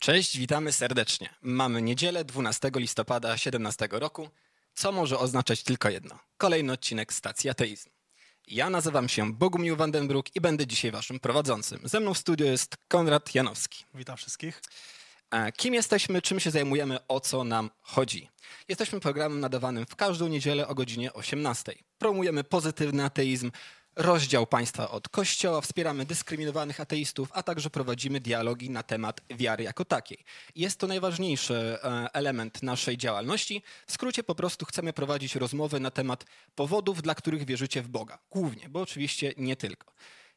Cześć, witamy serdecznie. Mamy niedzielę 12 listopada 2017 roku, co może oznaczać tylko jedno. Kolejny odcinek Stacji Ateizm. Ja nazywam się Bogumił Vandenbrug i będę dzisiaj waszym prowadzącym. Ze mną w studiu jest Konrad Janowski. Witam wszystkich. Kim jesteśmy, czym się zajmujemy, o co nam chodzi? Jesteśmy programem nadawanym w każdą niedzielę o godzinie 18. Promujemy pozytywny ateizm, rozdział państwa od kościoła, wspieramy dyskryminowanych ateistów, a także prowadzimy dialogi na temat wiary jako takiej. Jest to najważniejszy element naszej działalności. W skrócie po prostu chcemy prowadzić rozmowy na temat powodów, dla których wierzycie w Boga. Głównie, bo oczywiście nie tylko.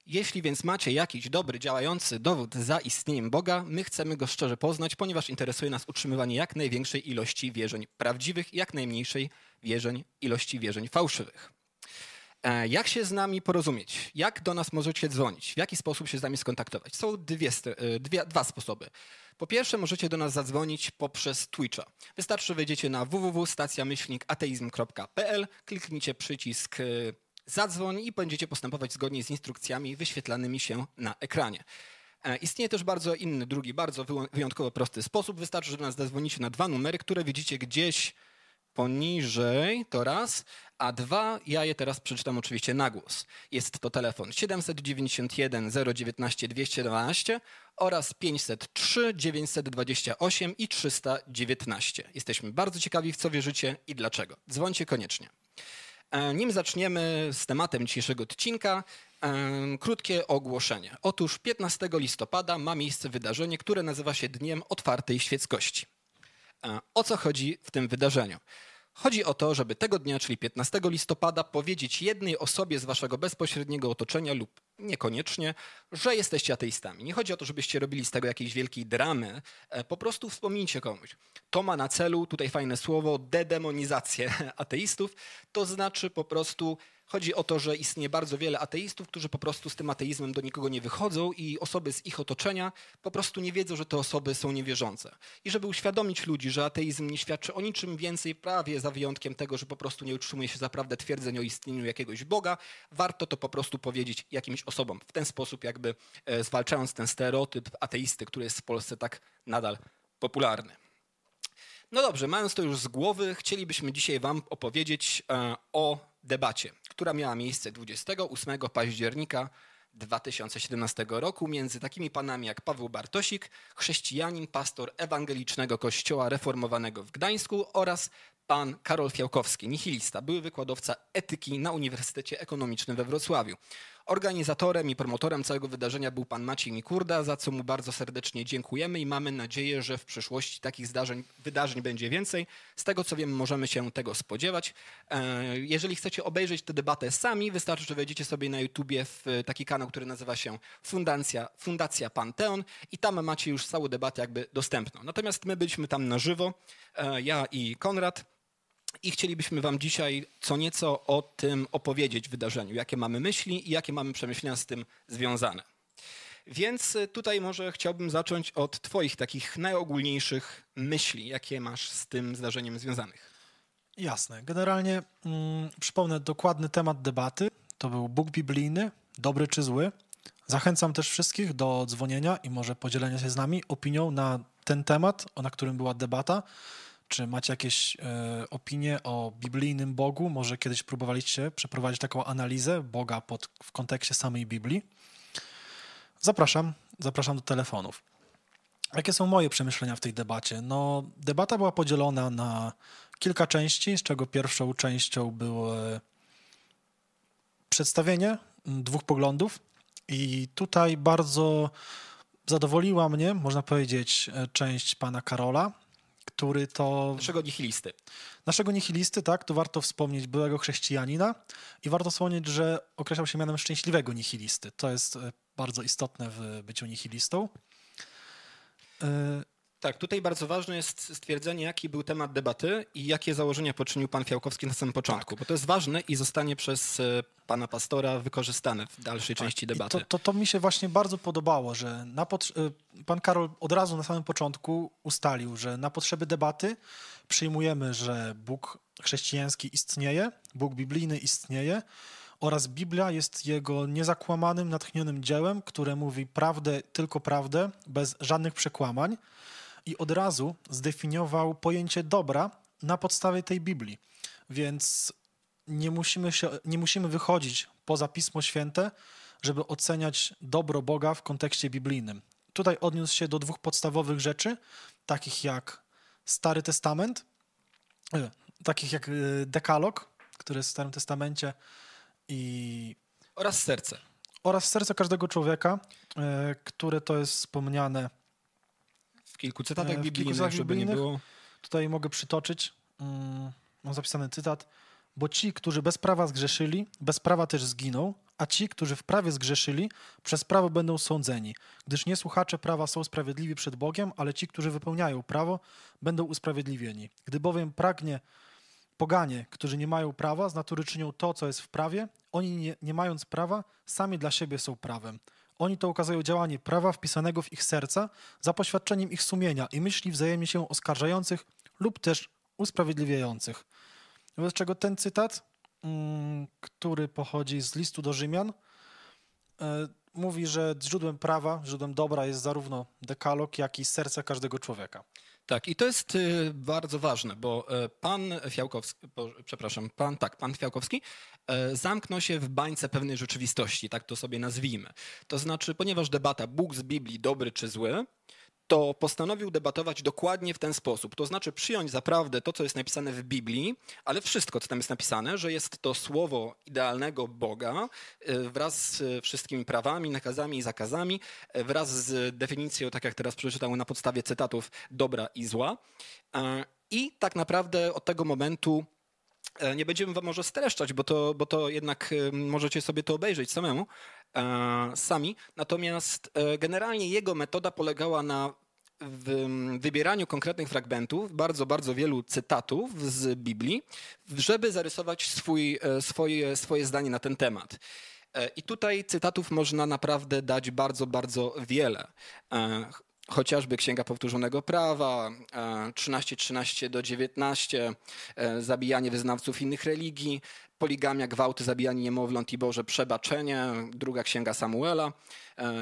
Jeśli więc macie jakiś dobry, działający dowód za istnieniem Boga, my chcemy go szczerze poznać, ponieważ interesuje nas utrzymywanie jak największej ilości wierzeń prawdziwych i jak najmniejszej ilości wierzeń fałszywych. Jak się z nami porozumieć? Jak do nas możecie dzwonić? W jaki sposób się z nami skontaktować? Są dwa sposoby. Po pierwsze, możecie do nas zadzwonić poprzez Twitcha. Wystarczy wejdziecie na www.stacjamyślnikateizm.pl, kliknijcie przycisk zadzwoń i będziecie postępować zgodnie z instrukcjami wyświetlanymi się na ekranie. Istnieje też bardzo inny, drugi, bardzo wyjątkowo prosty sposób. Wystarczy, że do nas zadzwonicie na dwa numery, które widzicie gdzieś poniżej, to raz, a dwa, ja je teraz przeczytam oczywiście na głos. Jest to telefon 791 019 212 oraz 503 928 i 319. Jesteśmy bardzo ciekawi, w co wierzycie i dlaczego. Dzwońcie koniecznie. Nim zaczniemy z tematem dzisiejszego odcinka, krótkie ogłoszenie. Otóż 15 listopada ma miejsce wydarzenie, które nazywa się Dniem Otwartej Świeckości. O co chodzi w tym wydarzeniu? Chodzi o to, żeby tego dnia, czyli 15 listopada, powiedzieć jednej osobie z waszego bezpośredniego otoczenia lub niekoniecznie, że jesteście ateistami. Nie chodzi o to, żebyście robili z tego jakiejś wielkiej dramy. Po prostu wspomnijcie komuś. To ma na celu, tutaj fajne słowo, dedemonizację ateistów. To znaczy po prostu chodzi o to, że istnieje bardzo wiele ateistów, którzy po prostu z tym ateizmem do nikogo nie wychodzą i osoby z ich otoczenia po prostu nie wiedzą, że te osoby są niewierzące. I żeby uświadomić ludzi, że ateizm nie świadczy o niczym więcej, prawie za wyjątkiem tego, że po prostu nie utrzymuje się za prawdę twierdzeń o istnieniu jakiegoś Boga, warto to po prostu powiedzieć jakimś osobom. W ten sposób jakby zwalczając ten stereotyp ateisty, który jest w Polsce tak nadal popularny. No dobrze, mając to już z głowy, chcielibyśmy dzisiaj wam opowiedzieć o debacie, która miała miejsce 28 października 2017 roku między takimi panami jak Paweł Bartosik, chrześcijanin, pastor Ewangelicznego Kościoła Reformowanego w Gdańsku oraz pan Karol Fiałkowski, nihilista, były wykładowca etyki na Uniwersytecie Ekonomicznym we Wrocławiu. Organizatorem i promotorem całego wydarzenia był pan Maciej Mikurda, za co mu bardzo serdecznie dziękujemy i mamy nadzieję, że w przyszłości takich wydarzeń będzie więcej. Z tego co wiem, możemy się tego spodziewać. Jeżeli chcecie obejrzeć tę debatę sami, wystarczy, że wejdziecie sobie na YouTubie w taki kanał, który nazywa się Fundacja Panteon i tam macie już całą debatę jakby dostępną. Natomiast my byliśmy tam na żywo, ja i Konrad. I chcielibyśmy wam dzisiaj co nieco o tym opowiedzieć wydarzeniu, jakie mamy myśli i jakie mamy przemyślenia z tym związane. Więc tutaj może chciałbym zacząć od twoich takich najogólniejszych myśli, jakie masz z tym zdarzeniem związanych. Jasne. Generalnie przypomnę dokładny temat debaty. To był Bóg biblijny, dobry czy zły. Zachęcam też wszystkich do dzwonienia i może podzielenia się z nami opinią na ten temat, na którym była debata. Czy macie jakieś opinie o biblijnym Bogu? Może kiedyś próbowaliście przeprowadzić taką analizę Boga w kontekście samej Biblii? Zapraszam do telefonów. Jakie są moje przemyślenia w tej debacie? No, debata była podzielona na kilka części, z czego pierwszą częścią było przedstawienie dwóch poglądów i tutaj bardzo zadowoliła mnie, można powiedzieć, część pana Karola, który to... Naszego nihilisty, tak, to warto wspomnieć byłego chrześcijanina i warto wspomnieć, że określał się mianem szczęśliwego nihilisty. To jest bardzo istotne w byciu nihilistą. Tak, tutaj bardzo ważne jest stwierdzenie, jaki był temat debaty i jakie założenia poczynił pan Fiałkowski na samym początku, tak. Bo to jest ważne i zostanie przez pana pastora wykorzystane w dalszej części debaty. To mi się właśnie bardzo podobało, że pan Karol od razu na samym początku ustalił, że na potrzeby debaty przyjmujemy, że Bóg chrześcijański istnieje, Bóg biblijny istnieje, oraz Biblia jest jego niezakłamanym, natchnionym dziełem, które mówi prawdę, tylko prawdę, bez żadnych przekłamań, i od razu zdefiniował pojęcie dobra na podstawie tej Biblii. Więc nie musimy wychodzić poza Pismo Święte, żeby oceniać dobro Boga w kontekście biblijnym. Tutaj odniósł się do dwóch podstawowych rzeczy, takich jak Stary Testament, takich jak Dekalog, który jest w Starym Testamencie, oraz serce każdego człowieka, które to jest wspomniane w kilku cytatach biblijnych, żeby nie było. Tutaj mogę przytoczyć, mam zapisany cytat: bo ci, którzy bez prawa zgrzeszyli, bez prawa też zginą, a ci, którzy w prawie zgrzeszyli, przez prawo będą sądzeni, gdyż nie słuchacze prawa są sprawiedliwi przed Bogiem, ale ci, którzy wypełniają prawo, będą usprawiedliwieni. Gdy bowiem pragnie poganie, którzy nie mają prawa, z natury czynią to, co jest w prawie, oni nie mając prawa, sami dla siebie są prawem. Oni to ukazują działanie prawa wpisanego w ich serca za poświadczeniem ich sumienia i myśli wzajemnie się oskarżających lub też usprawiedliwiających. Wobec czego ten cytat, który pochodzi z listu do Rzymian, mówi, że źródłem prawa, źródłem dobra jest zarówno dekalog, jak i serce każdego człowieka. Tak, i to jest bardzo ważne, bo pan Fiałkowski zamknął się w bańce pewnej rzeczywistości, tak to sobie nazwijmy. To znaczy, ponieważ debata Bóg z Biblii dobry czy zły, to postanowił debatować dokładnie w ten sposób. To znaczy przyjąć za prawdę to, co jest napisane w Biblii, ale wszystko, co tam jest napisane, że jest to słowo idealnego Boga wraz z wszystkimi prawami, nakazami i zakazami, wraz z definicją, tak jak teraz przeczytałem na podstawie cytatów, dobra i zła. I tak naprawdę od tego momentu nie będziemy wam może streszczać, bo to jednak możecie sobie to obejrzeć sami. Natomiast generalnie jego metoda polegała na wybieraniu konkretnych fragmentów, bardzo, bardzo wielu cytatów z Biblii, żeby zarysować swoje zdanie na ten temat. I tutaj cytatów można naprawdę dać bardzo, bardzo wiele. Chociażby Księga Powtórzonego Prawa, 13:13-19, zabijanie wyznawców innych religii, poligamia, gwałty, zabijanie niemowląt i Boże przebaczenie, druga Księga Samuela,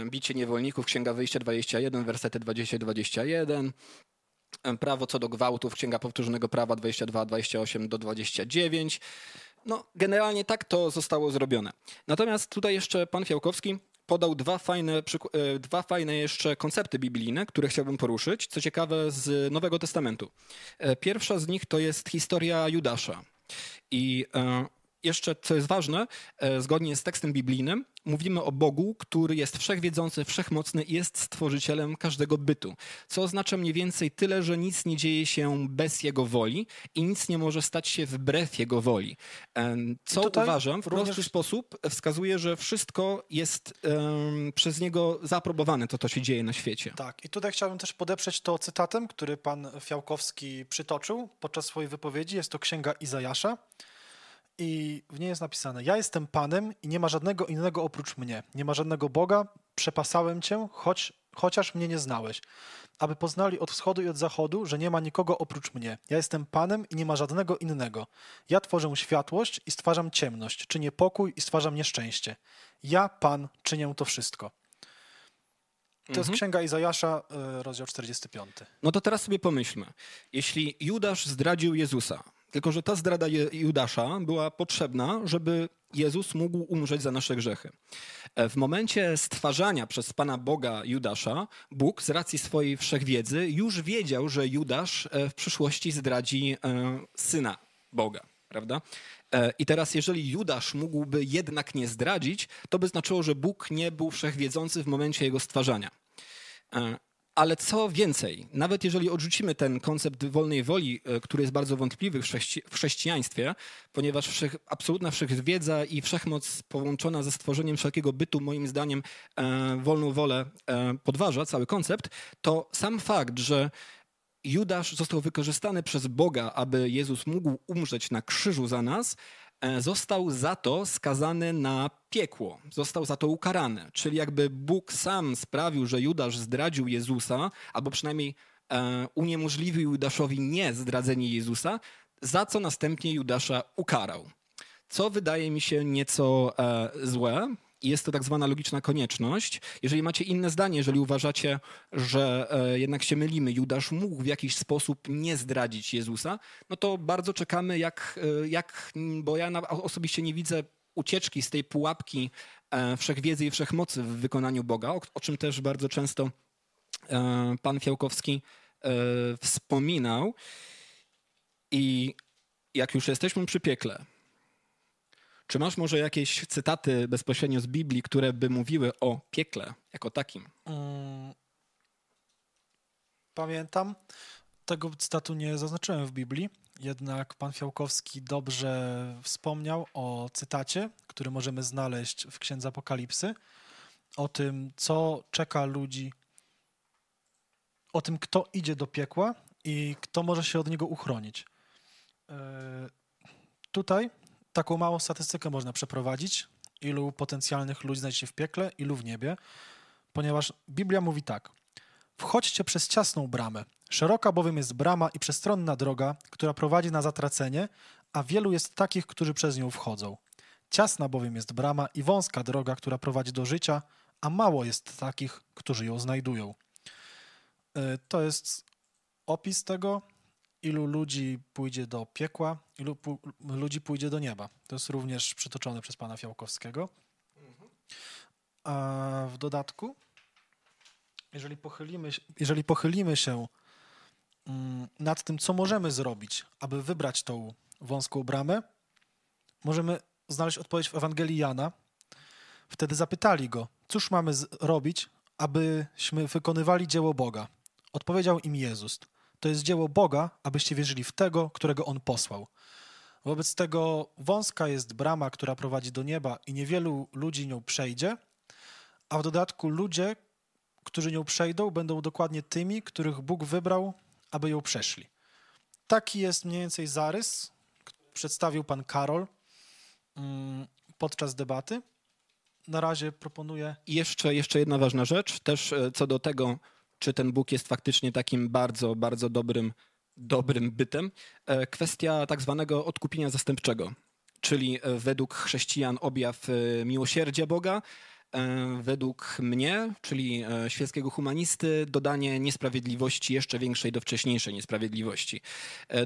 bicie niewolników, Księga Wyjścia 21, wersety 20-21, prawo co do gwałtów, Księga Powtórzonego Prawa 22-28-29. No, generalnie tak to zostało zrobione. Natomiast tutaj jeszcze pan Fiałkowski podał dwa fajne jeszcze koncepty biblijne, które chciałbym poruszyć, co ciekawe z Nowego Testamentu. Pierwsza z nich to jest historia Judasza. I jeszcze, co jest ważne, zgodnie z tekstem biblijnym, mówimy o Bogu, który jest wszechwiedzący, wszechmocny i jest stworzycielem każdego bytu, co oznacza mniej więcej tyle, że nic nie dzieje się bez Jego woli i nic nie może stać się wbrew Jego woli. Co uważam, w prosty sposób wskazuje, że wszystko jest przez Niego zaaprobowane, to się dzieje na świecie. Tak, i tutaj chciałbym też podeprzeć to cytatem, który pan Fiałkowski przytoczył podczas swojej wypowiedzi. Jest to Księga Izajasza. I w niej jest napisane: ja jestem Panem i nie ma żadnego innego oprócz mnie. Nie ma żadnego Boga, przepasałem cię, chociaż mnie nie znałeś. Aby poznali od wschodu i od zachodu, że nie ma nikogo oprócz mnie. Ja jestem Panem i nie ma żadnego innego. Ja tworzę światłość i stwarzam ciemność, czynię pokój i stwarzam nieszczęście. Ja, Pan, czynię to wszystko. To jest Księga Izajasza, rozdział 45. No to teraz sobie pomyślmy. Jeśli Judasz zdradził Jezusa, tylko że ta zdrada Judasza była potrzebna, żeby Jezus mógł umrzeć za nasze grzechy. W momencie stwarzania przez Pana Boga Judasza, Bóg z racji swojej wszechwiedzy już wiedział, że Judasz w przyszłości zdradzi Syna Boga, prawda? I teraz, jeżeli Judasz mógłby jednak nie zdradzić, to by znaczyło, że Bóg nie był wszechwiedzący w momencie jego stwarzania. Ale co więcej, nawet jeżeli odrzucimy ten koncept wolnej woli, który jest bardzo wątpliwy w chrześcijaństwie, ponieważ absolutna wszechwiedza i wszechmoc połączona ze stworzeniem wszelkiego bytu, moim zdaniem, wolną wolę podważa cały koncept, to sam fakt, że Judasz został wykorzystany przez Boga, aby Jezus mógł umrzeć na krzyżu za nas, został za to skazany na piekło, został za to ukarany. Czyli jakby Bóg sam sprawił, że Judasz zdradził Jezusa, albo przynajmniej uniemożliwił Judaszowi nie zdradzenie Jezusa, za co następnie Judasza ukarał. co wydaje mi się nieco złe. Jest to tak zwana logiczna konieczność. Jeżeli macie inne zdanie, jeżeli uważacie, że jednak się mylimy, Judasz mógł w jakiś sposób nie zdradzić Jezusa, no to bardzo czekamy, bo ja osobiście nie widzę ucieczki z tej pułapki wszechwiedzy i wszechmocy w wykonaniu Boga, o czym też bardzo często pan Fiałkowski wspominał. I jak już jesteśmy przy piekle, czy masz może jakieś cytaty bezpośrednio z Biblii, które by mówiły o piekle jako takim? Pamiętam. Tego cytatu nie zaznaczyłem w Biblii, jednak pan Fiałkowski dobrze wspomniał o cytacie, który możemy znaleźć w Księdze Apokalipsy, o tym, co czeka ludzi, o tym, kto idzie do piekła i kto może się od niego uchronić. Tutaj taką małą statystykę można przeprowadzić, ilu potencjalnych ludzi znajdzie się w piekle, ilu w niebie, ponieważ Biblia mówi tak. Wchodźcie przez ciasną bramę. Szeroka bowiem jest brama i przestronna droga, która prowadzi na zatracenie, a wielu jest takich, którzy przez nią wchodzą. Ciasna bowiem jest brama i wąska droga, która prowadzi do życia, a mało jest takich, którzy ją znajdują. To jest opis tego, ilu ludzi pójdzie do piekła, ilu ludzi pójdzie do nieba. To jest również przytoczone przez pana Fiałkowskiego. A w dodatku, jeżeli pochylimy się nad tym, co możemy zrobić, aby wybrać tą wąską bramę, możemy znaleźć odpowiedź w Ewangelii Jana. Wtedy zapytali go, cóż mamy zrobić, abyśmy wykonywali dzieło Boga. Odpowiedział im Jezus, to jest dzieło Boga, abyście wierzyli w tego, którego On posłał. Wobec tego wąska jest brama, która prowadzi do nieba i niewielu ludzi nią przejdzie, a w dodatku ludzie, którzy nią przejdą, będą dokładnie tymi, których Bóg wybrał, aby ją przeszli. Taki jest mniej więcej zarys, który przedstawił pan Karol podczas debaty. Na razie proponuję... Jeszcze jedna ważna rzecz, też co do tego, czy ten Bóg jest faktycznie takim bardzo, bardzo dobrym bytem, kwestia tak zwanego odkupienia zastępczego, czyli według chrześcijan objaw miłosierdzia Boga, według mnie, czyli świeckiego humanisty, dodanie niesprawiedliwości jeszcze większej do wcześniejszej niesprawiedliwości.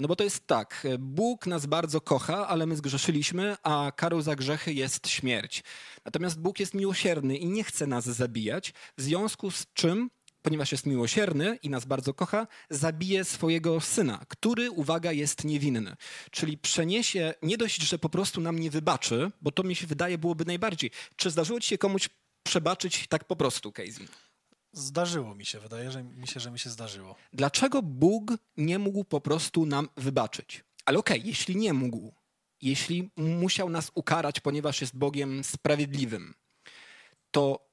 No bo to jest tak, Bóg nas bardzo kocha, ale my zgrzeszyliśmy, a karą za grzechy jest śmierć. Natomiast Bóg jest miłosierny i nie chce nas zabijać, w związku z czym, ponieważ jest miłosierny i nas bardzo kocha, zabije swojego syna, który, uwaga, jest niewinny. Czyli przeniesie, nie dość, że po prostu nam nie wybaczy, bo to mi się wydaje byłoby najbardziej. Czy zdarzyło ci się komuś przebaczyć tak po prostu, Casey? Zdarzyło mi się, wydaje mi się, że mi się zdarzyło. Dlaczego Bóg nie mógł po prostu nam wybaczyć? Ale okej, jeśli nie mógł, jeśli musiał nas ukarać, ponieważ jest Bogiem sprawiedliwym, to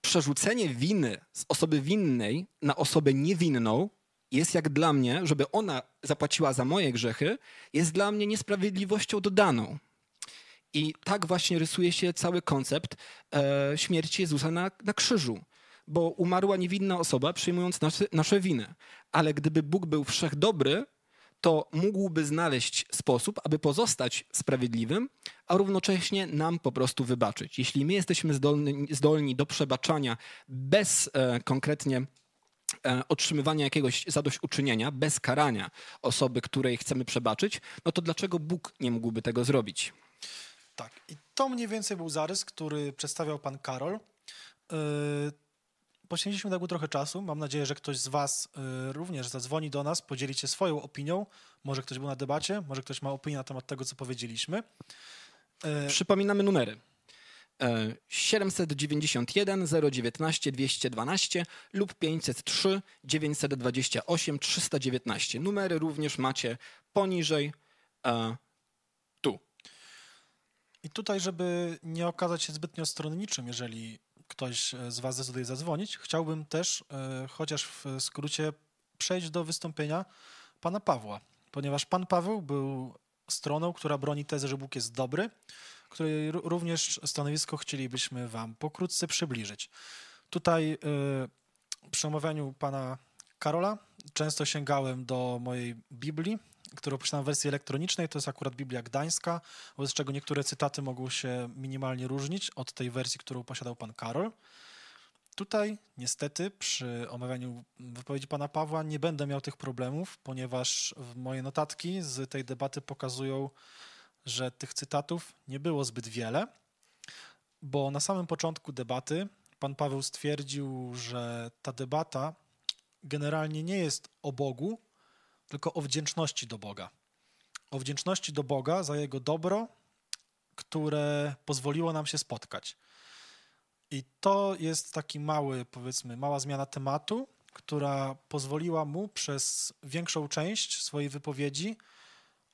przerzucenie winy z osoby winnej na osobę niewinną jest jak dla mnie, żeby ona zapłaciła za moje grzechy, jest dla mnie niesprawiedliwością dodaną. I tak właśnie rysuje się cały koncept śmierci Jezusa na krzyżu, bo umarła niewinna osoba, przyjmując nasze winy. Ale gdyby Bóg był wszechdobry, to mógłby znaleźć sposób, aby pozostać sprawiedliwym, a równocześnie nam po prostu wybaczyć. Jeśli my jesteśmy zdolni do przebaczania bez konkretnie otrzymywania jakiegoś zadośćuczynienia, bez karania osoby, której chcemy przebaczyć, no to dlaczego Bóg nie mógłby tego zrobić? Tak, i to mniej więcej był zarys, który przedstawiał pan Karol. Poświęciliśmy temu trochę czasu. Mam nadzieję, że ktoś z was również zadzwoni do nas, podzieli się swoją opinią. Może ktoś był na debacie, może ktoś ma opinię na temat tego, co powiedzieliśmy. Przypominamy numery. 791 019 212 lub 503 928 319. Numery również macie poniżej tu. I tutaj, żeby nie okazać się zbytnio stronniczym, jeżeli ktoś z was zdecyduje zadzwonić, chciałbym też, chociaż w skrócie, przejść do wystąpienia pana Pawła, ponieważ pan Paweł był stroną, która broni tezy, że Bóg jest dobry, której również stanowisko chcielibyśmy wam pokrótce przybliżyć. Tutaj przy omawianiu pana Karola często sięgałem do mojej Biblii, którą posiadam w wersji elektronicznej, to jest akurat Biblia Gdańska, wobec czego niektóre cytaty mogą się minimalnie różnić od tej wersji, którą posiadał pan Karol. Tutaj niestety przy omawianiu wypowiedzi pana Pawła nie będę miał tych problemów, ponieważ moje notatki z tej debaty pokazują, że tych cytatów nie było zbyt wiele, bo na samym początku debaty pan Paweł stwierdził, że ta debata generalnie nie jest o Bogu, tylko o wdzięczności do Boga. O wdzięczności do Boga za Jego dobro, które pozwoliło nam się spotkać. I to jest taki mały, powiedzmy, mała zmiana tematu, która pozwoliła mu przez większą część swojej wypowiedzi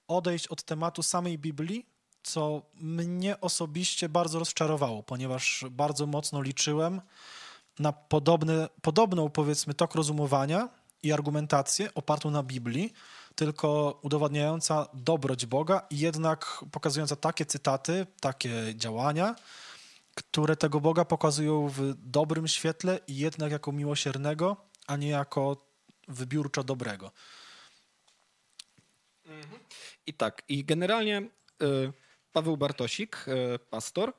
odejść od tematu samej Biblii, co mnie osobiście bardzo rozczarowało, ponieważ bardzo mocno liczyłem na podobną, powiedzmy, tok rozumowania i argumentację opartą na Biblii, tylko udowadniająca dobroć Boga i jednak pokazująca takie cytaty, takie działania, które tego Boga pokazują w dobrym świetle i jednak jako miłosiernego, a nie jako wybiórczo dobrego. I tak, i generalnie Paweł Bartosik, pastor,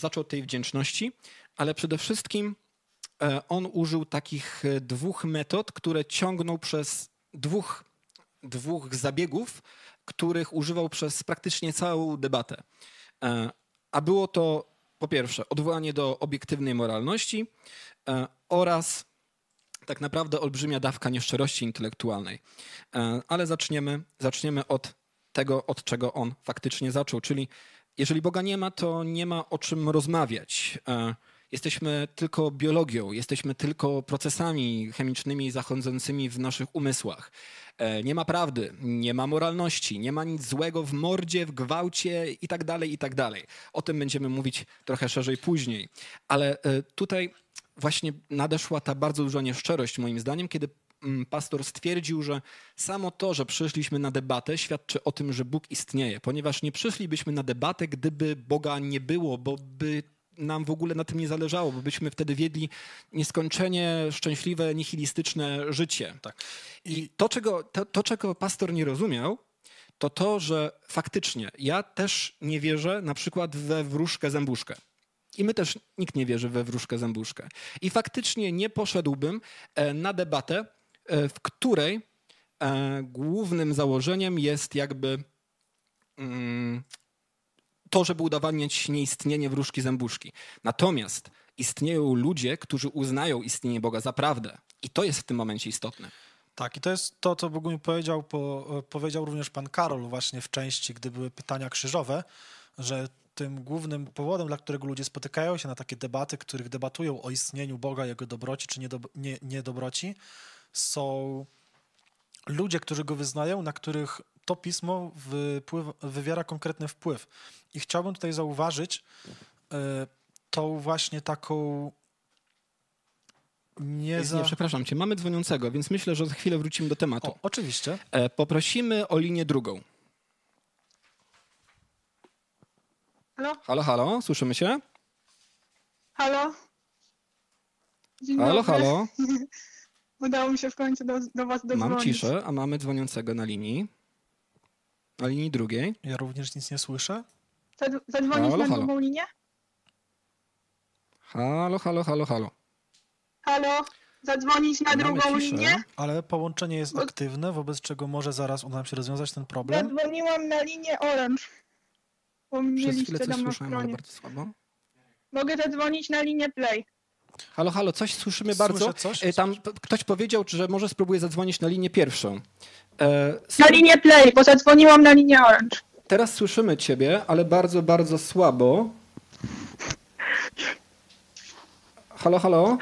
zaczął od tej wdzięczności, ale przede wszystkim on użył takich dwóch metod, które ciągnął przez dwóch zabiegów, których używał przez praktycznie całą debatę. A było to po pierwsze odwołanie do obiektywnej moralności oraz tak naprawdę olbrzymia dawka nieszczerości intelektualnej. Ale zaczniemy od tego, od czego on faktycznie zaczął, czyli jeżeli Boga nie ma, to nie ma o czym rozmawiać. Jesteśmy tylko biologią, jesteśmy tylko procesami chemicznymi zachodzącymi w naszych umysłach. Nie ma prawdy, nie ma moralności, nie ma nic złego w mordzie, w gwałcie i tak dalej, i tak dalej. O tym będziemy mówić trochę szerzej później. Ale tutaj właśnie nadeszła ta bardzo duża nieszczerość moim zdaniem, kiedy pastor stwierdził, że samo to, że przyszliśmy na debatę, świadczy o tym, że Bóg istnieje, ponieważ nie przyszlibyśmy na debatę, gdyby Boga nie było, bo by nam w ogóle na tym nie zależało, bo byśmy wtedy wiedli nieskończenie szczęśliwe, nihilistyczne życie. Tak. I to, czego pastor nie rozumiał, to, że faktycznie ja też nie wierzę na przykład we wróżkę zębuszkę. I my też, nikt nie wierzy we wróżkę zębuszkę. I faktycznie nie poszedłbym na debatę, w której głównym założeniem jest jakby to, żeby udowadniać nieistnienie wróżki zębuszki. Natomiast istnieją ludzie, którzy uznają istnienie Boga za prawdę. I to jest w tym momencie istotne. Tak, i to jest to, co Bogumił powiedział, powiedział również pan Karol właśnie w części, gdy były pytania krzyżowe, że tym głównym powodem, dla którego ludzie spotykają się na takie debaty, których debatują o istnieniu Boga, jego dobroci czy niedobroci, są ludzie, którzy go wyznają, na których to pismo wywiera konkretny wpływ. I chciałbym tutaj zauważyć tą właśnie taką... Przepraszam cię, mamy dzwoniącego, więc myślę, że za chwilę wrócimy do tematu. O, oczywiście. Poprosimy o linię drugą. Halo? Halo, halo, słyszymy się? Halo? Halo, halo. Udało mi się w końcu do was dodzwonić. Mam ciszę, a mamy dzwoniącego na linii. Na linii drugiej. Ja również nic nie słyszę. Zadzwonić halo, na halo. Drugą linię? Halo, halo, halo, halo. Halo, zadzwonić na drugą linię? Ale połączenie jest aktywne, wobec czego może zaraz uda nam się rozwiązać ten problem. Zadzwoniłam na linię Orange. Przez chwilę coś słyszałem, ale bardzo słabo. Mogę zadzwonić na linię Play. Halo, halo, coś słyszymy bardzo. Coś? Tam ktoś powiedział, że może spróbuję zadzwonić na linię pierwszą. Na linię Play, bo zadzwoniłam na linię Orange. Teraz słyszymy ciebie, ale bardzo, bardzo słabo. Halo, halo.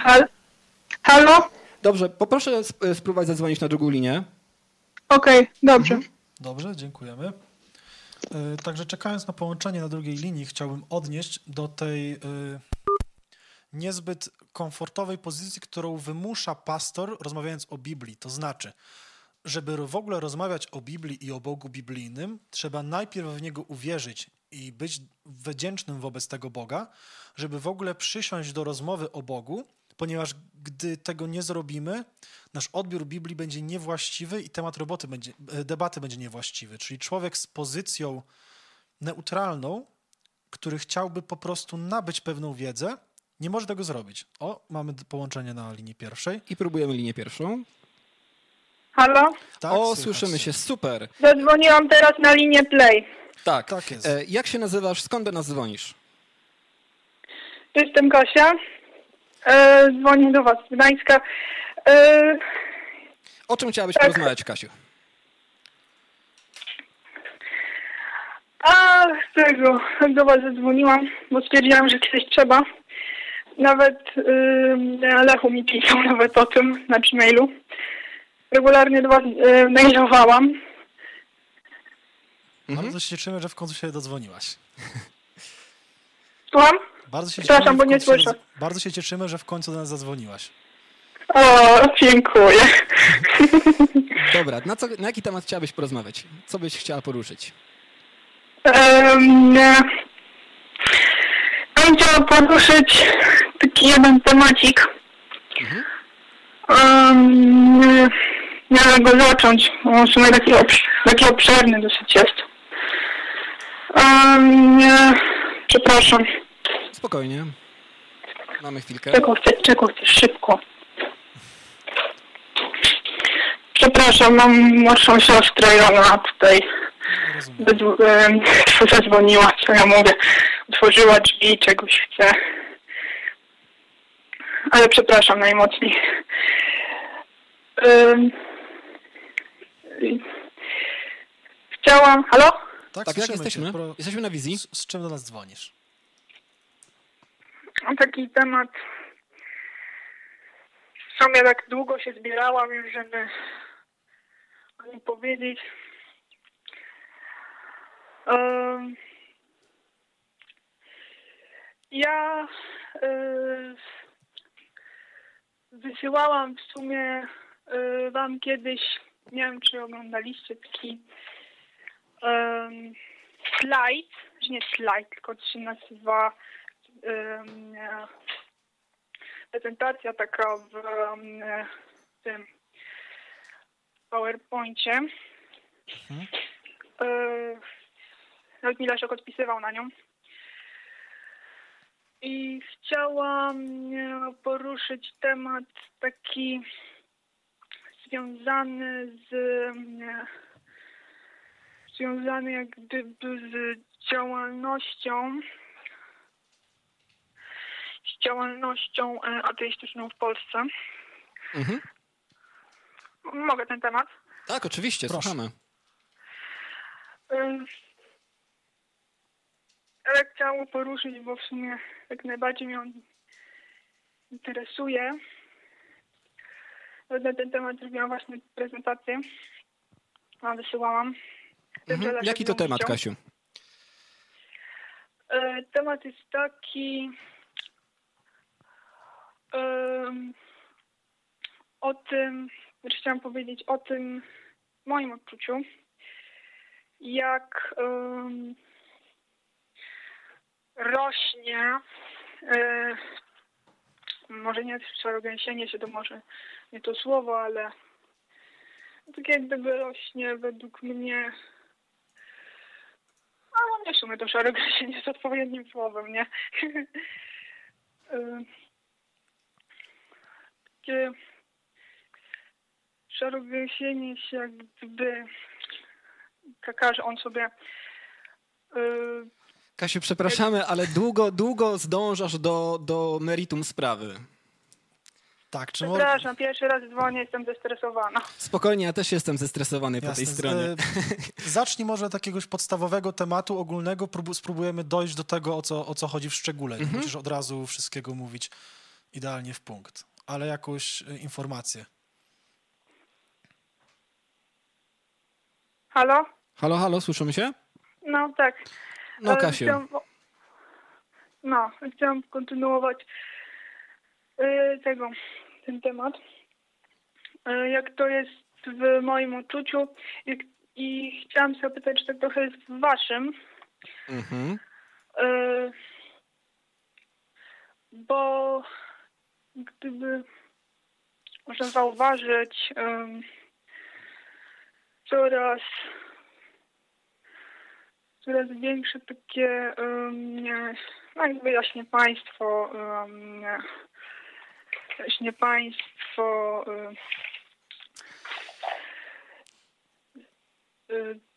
Halo? Dobrze, poproszę spróbować zadzwonić na drugą linię. Okej, dobrze. Dobrze, dziękujemy. Także czekając na połączenie na drugiej linii, chciałbym odnieść do tej niezbyt komfortowej pozycji, którą wymusza pastor, rozmawiając o Biblii. To znaczy, żeby w ogóle rozmawiać o Biblii i o Bogu biblijnym, trzeba najpierw w Niego uwierzyć i być wdzięcznym wobec tego Boga, żeby w ogóle przysiąść do rozmowy o Bogu, ponieważ gdy tego nie zrobimy, nasz odbiór Biblii będzie niewłaściwy i temat debaty będzie niewłaściwy. Czyli człowiek z pozycją neutralną, który chciałby po prostu nabyć pewną wiedzę, nie może tego zrobić. O, mamy połączenie na linii pierwszej. I próbujemy linię pierwszą. Halo? Tak, o, słyszymy się, super. Zadzwoniłam teraz na linię play. Tak, tak jest. Jak się nazywasz, skąd do nas dzwonisz? Jestem Kasia. Dzwonię do was z Gdańska. O czym chciałabyś porozmawiać, Kasiu? A z tego, do was zadzwoniłam, bo stwierdziłam, że kiedyś trzeba. Nawet Lechu mi pisał nawet o tym na Gmailu. Regularnie do was mailowałam. Bardzo się cieszymy, że w końcu się dodzwoniłaś. Słucham? Przepraszam, bo nie słyszę. Bardzo się cieszymy, że w końcu do nas zadzwoniłaś. O, dziękuję. Dobra, na jaki temat chciałabyś porozmawiać? Co byś chciała poruszyć? Ja chciałam poruszyć taki jeden temacik. Mhm. Nie wiem, go zacząć, bo on w sumie taki obszerny dosyć jest. Przepraszam. Spokojnie. Mamy chwilkę. Czego chcesz? Szybko. Przepraszam, mam młodszą siostrę i ona tutaj zadzwoniła, co ja mówię. Otworzyła drzwi i czegoś chce. Ale przepraszam najmocniej. Chciałam... Halo? Tak, jak jesteśmy? Jesteśmy na wizji. Z czym do nas dzwonisz? Taki temat... W sumie tak długo się zbierałam już, żeby o nim powiedzieć. Ja... Wysyłałam w sumie wam kiedyś, nie wiem czy oglądaliście, taki slajd, nie slajd, tylko to się nazywa prezentacja taka w tym PowerPoincie. Mhm. Nawet mi Leszek odpisywał na nią. I chciałam poruszyć temat taki związany jak gdyby z działalnością ateistyczną w Polsce. Mhm. Mogę ten temat? Tak, oczywiście, słuchamy. Ale chciałam poruszyć, bo w sumie jak najbardziej mnie on interesuje. Na ten temat zrobiłam właśnie prezentację. A wysyłałam. Mhm. Jaki to temat, Kasiu? Temat jest taki o tym, znaczy chciałam powiedzieć o tym moim odczuciu, jak rośnie, może nie przegęsienie się, to może nie to słowo, ale tak jak gdyby rośnie według mnie, a nie w sumie to przegęsienie jest odpowiednim słowem, nie? Takie szarogęsienie się jak gdyby taka, że on sobie Kasiu, przepraszamy, ale długo zdążasz do meritum sprawy. Tak, czy przepraszam, pierwszy raz dzwonię, jestem zestresowana. Spokojnie, ja też jestem zestresowany. Jasne. Po tej stronie. Zacznij może od jakiegoś podstawowego tematu ogólnego, spróbujemy dojść do tego, o co chodzi w szczególe. Nie musisz od razu wszystkiego mówić idealnie w punkt, ale jakąś informację. Halo? Halo, słyszymy się? No tak. No, Kasiu. Chciałam kontynuować ten temat. Jak to jest w moim odczuciu i chciałam się zapytać, czy tak trochę jest w waszym. Bo gdyby można zauważyć coraz większe takie jaśnie państwo,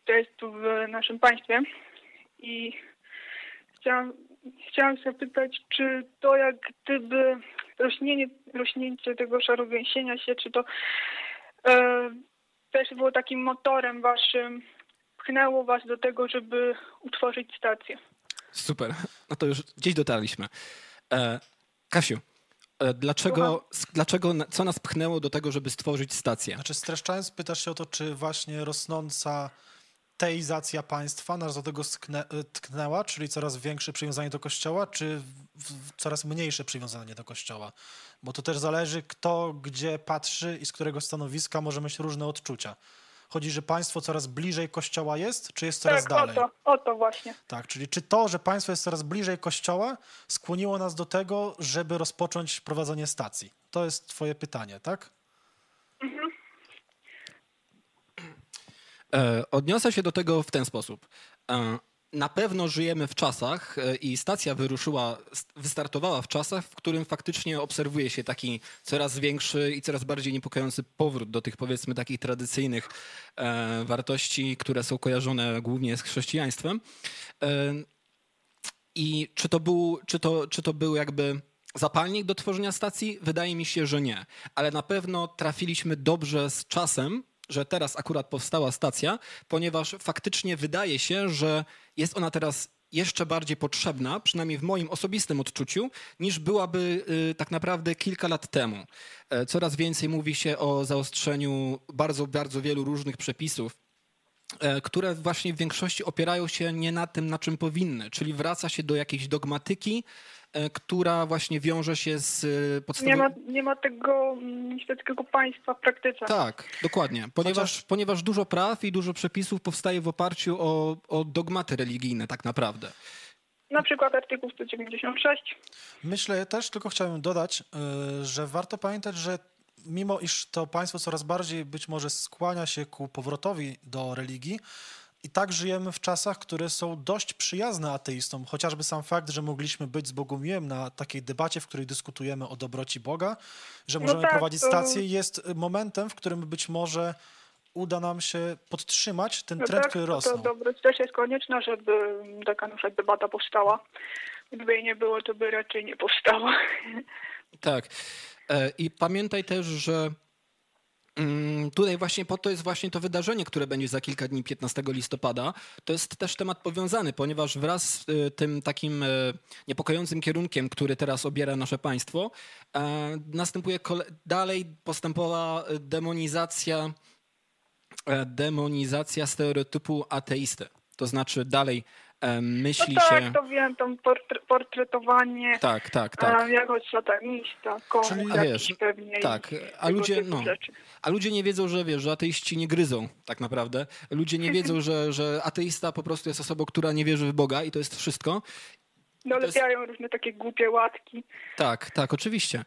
testów w naszym państwie. I chciałam zapytać, czy to jak gdyby rośnięcie tego szarogęsienia się, czy to też było takim motorem waszym, pchnęło was do tego, żeby utworzyć stację? Super, no to już gdzieś dotarliśmy. Kasiu, co nas pchnęło do tego, żeby stworzyć stację? Znaczy, streszczając, pytasz się o to, czy właśnie rosnąca teizacja państwa nas do tego tknęła, czyli coraz większe przywiązanie do Kościoła, czy coraz mniejsze przywiązanie do Kościoła? Bo to też zależy, kto gdzie patrzy i z którego stanowiska może mieć różne odczucia. Chodzi, że państwo coraz bliżej Kościoła jest, czy jest coraz dalej? O to właśnie. Tak, czyli czy to, że państwo jest coraz bliżej Kościoła, skłoniło nas do tego, żeby rozpocząć prowadzenie stacji? To jest twoje pytanie, tak? Mhm. Odniosę się do tego w ten sposób. Na pewno żyjemy w czasach i stacja wystartowała w czasach, w którym faktycznie obserwuje się taki coraz większy i coraz bardziej niepokojący powrót do tych, powiedzmy, takich tradycyjnych wartości, które są kojarzone głównie z chrześcijaństwem. I czy to był jakby zapalnik do tworzenia stacji? Wydaje mi się, że nie. Ale na pewno trafiliśmy dobrze z czasem, że teraz akurat powstała stacja, ponieważ faktycznie wydaje się, że jest ona teraz jeszcze bardziej potrzebna, przynajmniej w moim osobistym odczuciu, niż byłaby tak naprawdę kilka lat temu. Coraz więcej mówi się o zaostrzeniu bardzo, bardzo wielu różnych przepisów, które właśnie w większości opierają się nie na tym, na czym powinny, czyli wraca się do jakiejś dogmatyki, która właśnie wiąże się z podstawowym... Nie ma tego niestety państwa w praktyce. Tak, dokładnie. Ponieważ dużo praw i dużo przepisów powstaje w oparciu o dogmaty religijne tak naprawdę. Na przykład artykuł 196. Myślę też, tylko chciałem dodać, że warto pamiętać, że mimo iż to państwo coraz bardziej być może skłania się ku powrotowi do religii, i tak żyjemy w czasach, które są dość przyjazne ateistom. Chociażby sam fakt, że mogliśmy być z Bogumiłem na takiej debacie, w której dyskutujemy o dobroci Boga, że możemy prowadzić stację, jest momentem, w którym być może uda nam się podtrzymać ten trend, który rosną. To dobroć też jest konieczna, żeby taka nasza debata powstała. Gdyby jej nie było, to by raczej nie powstała. Tak. I pamiętaj też, że tutaj właśnie po to jest właśnie to wydarzenie, które będzie za kilka dni, 15 listopada. To jest też temat powiązany, ponieważ wraz z tym takim niepokojącym kierunkiem, który teraz obiera nasze państwo, następuje dalej postępowa demonizacja stereotypu ateisty. To znaczy dalej myśli się... to wiem, tam portretowanie... Tak. Jako satanista, jakiś pewnie... Tak, a ludzie nie wiedzą, że że ateiści nie gryzą tak naprawdę. Ludzie nie wiedzą, że ateista po prostu jest osobą, która nie wierzy w Boga i to jest wszystko. Dolepiają różne takie głupie łatki. Tak, oczywiście.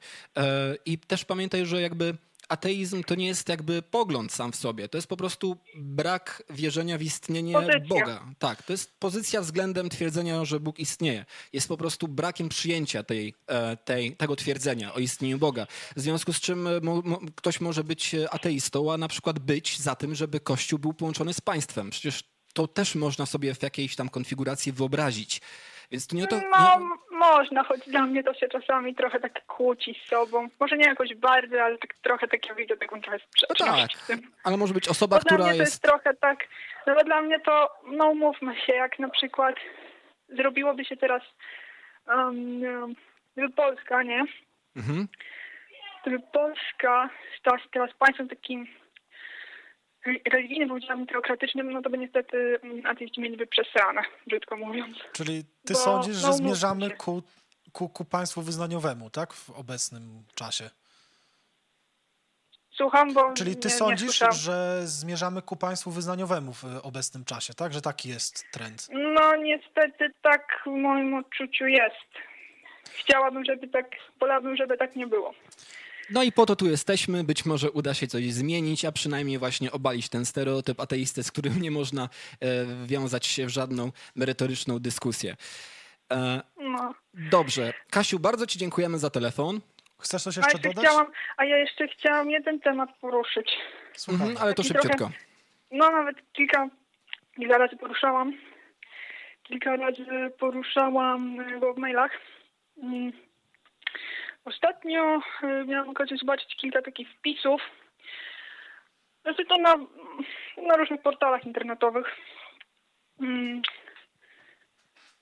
I też pamiętaj, że jakby... Ateizm to nie jest jakby pogląd sam w sobie, to jest po prostu brak wierzenia w istnienie Boga. Tak, to jest pozycja względem twierdzenia, że Bóg istnieje. Jest po prostu brakiem przyjęcia tego twierdzenia o istnieniu Boga. W związku z czym ktoś może być ateistą, a na przykład być za tym, żeby Kościół był połączony z państwem. Przecież to też można sobie w jakiejś tam konfiguracji wyobrazić. Więc to nie to, można, choć dla mnie to się czasami trochę tak kłóci z sobą. Może nie jakoś bardzo, ale tak trochę tak ja widzę taką trochę sprzeczność z tym. Ale może być osoba, która dla mnie to jest trochę tak, no bo dla mnie to, no umówmy się, jak na przykład zrobiłoby się teraz Polska, nie? Mhm. Gdyby Polska stała się teraz państwem takim religijnym udziałem teokratycznym, no to by niestety ateiści mieliby przesrane, brzydko mówiąc. Czyli ty sądzisz, że zmierzamy ku państwu wyznaniowemu, tak? W obecnym czasie. Słucham, bo czyli ty sądzisz, że zmierzamy ku państwu wyznaniowemu w obecnym czasie, tak? Że taki jest trend. No niestety tak w moim odczuciu jest. chciałabym, żeby tak, wolałabym, żeby tak nie było. No i po to tu jesteśmy. Być może uda się coś zmienić, a przynajmniej właśnie obalić ten stereotyp ateisty, z którym nie można wiązać się w żadną merytoryczną dyskusję. No. Dobrze. Kasiu, bardzo ci dziękujemy za telefon. Chcesz coś jeszcze dodać? Ja jeszcze chciałam jeden temat poruszyć. Słucham. Ale to szybciutko. Trochę, no nawet kilka razy poruszałam. Kilka razy poruszałam go w mailach. Ostatnio miałam okazję zobaczyć kilka takich wpisów. Znaczy to na różnych portalach internetowych.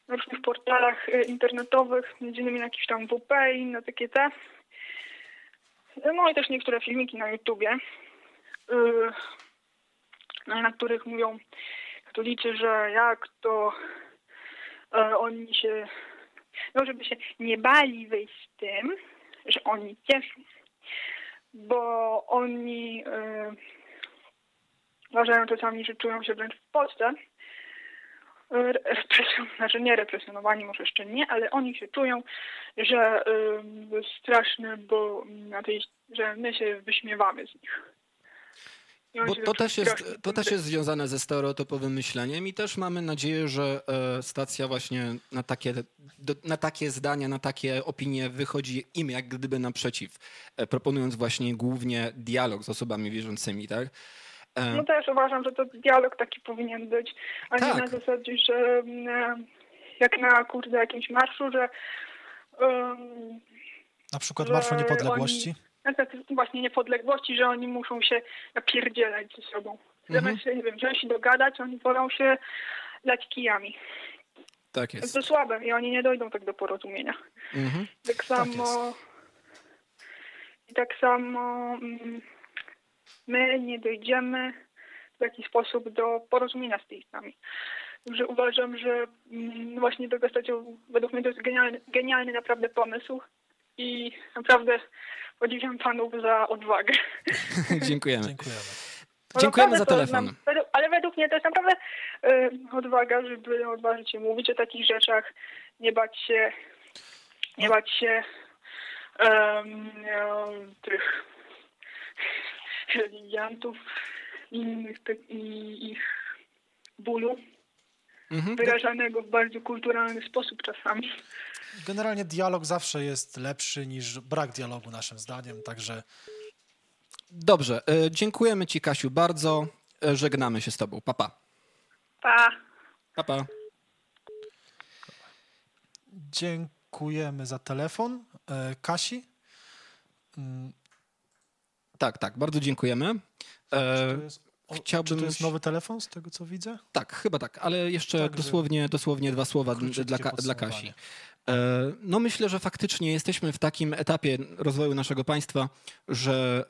Na różnych portalach internetowych, między innymi na jakiś tam WP i na takie te. No i też niektóre filmiki na YouTubie, na których mówią katolicy, że jak to oni się... No, żeby się nie bali wyjść z tym, że oni cieszą, bo oni uważają czasami, że czują się wręcz w Polsce, znaczy nie represjonowani, może jeszcze nie, ale oni się czują, że straszne, bo że my się wyśmiewamy z nich. Bo to też jest związane ze stereotypowym myśleniem i też mamy nadzieję, że stacja właśnie na takie zdania, na takie opinie wychodzi im jak gdyby naprzeciw, proponując właśnie głównie dialog z osobami wierzącymi, tak? No też uważam, że to dialog taki powinien być, a nie na zasadzie, że jak na jakimś marszu, że... na przykład Marszu Niepodległości? Właśnie niepodległości, że oni muszą się napierdzielać ze sobą. Zamiast się, nie wiem, wziąć i dogadać, oni wolą się lać kijami. Tak jest. To słabe i oni nie dojdą tak do porozumienia. Tak samo my nie dojdziemy w taki sposób do porozumienia z teistami. Także uważam, że właśnie to według mnie to jest genialny naprawdę pomysł. I naprawdę podziwiam panów za odwagę. Dziękujemy. Dziękujemy za telefon. Ale według mnie to jest naprawdę odwaga, żeby odważyć się mówić o takich rzeczach, nie bać się tych religiantów i ich bólu. Wyrażanego w bardzo kulturalny sposób czasami. Generalnie dialog zawsze jest lepszy niż brak dialogu, naszym zdaniem, także... Dobrze, dziękujemy ci, Kasiu, bardzo. Żegnamy się z tobą. Pa, pa. Pa. Pa, pa. Dziękujemy za telefon. Kasi? Tak, bardzo dziękujemy. Czy to jest nowy telefon z tego, co widzę? Tak, chyba tak, ale jeszcze tak, dosłownie dwa słowa dla Kasi. No myślę, że faktycznie jesteśmy w takim etapie rozwoju naszego państwa, że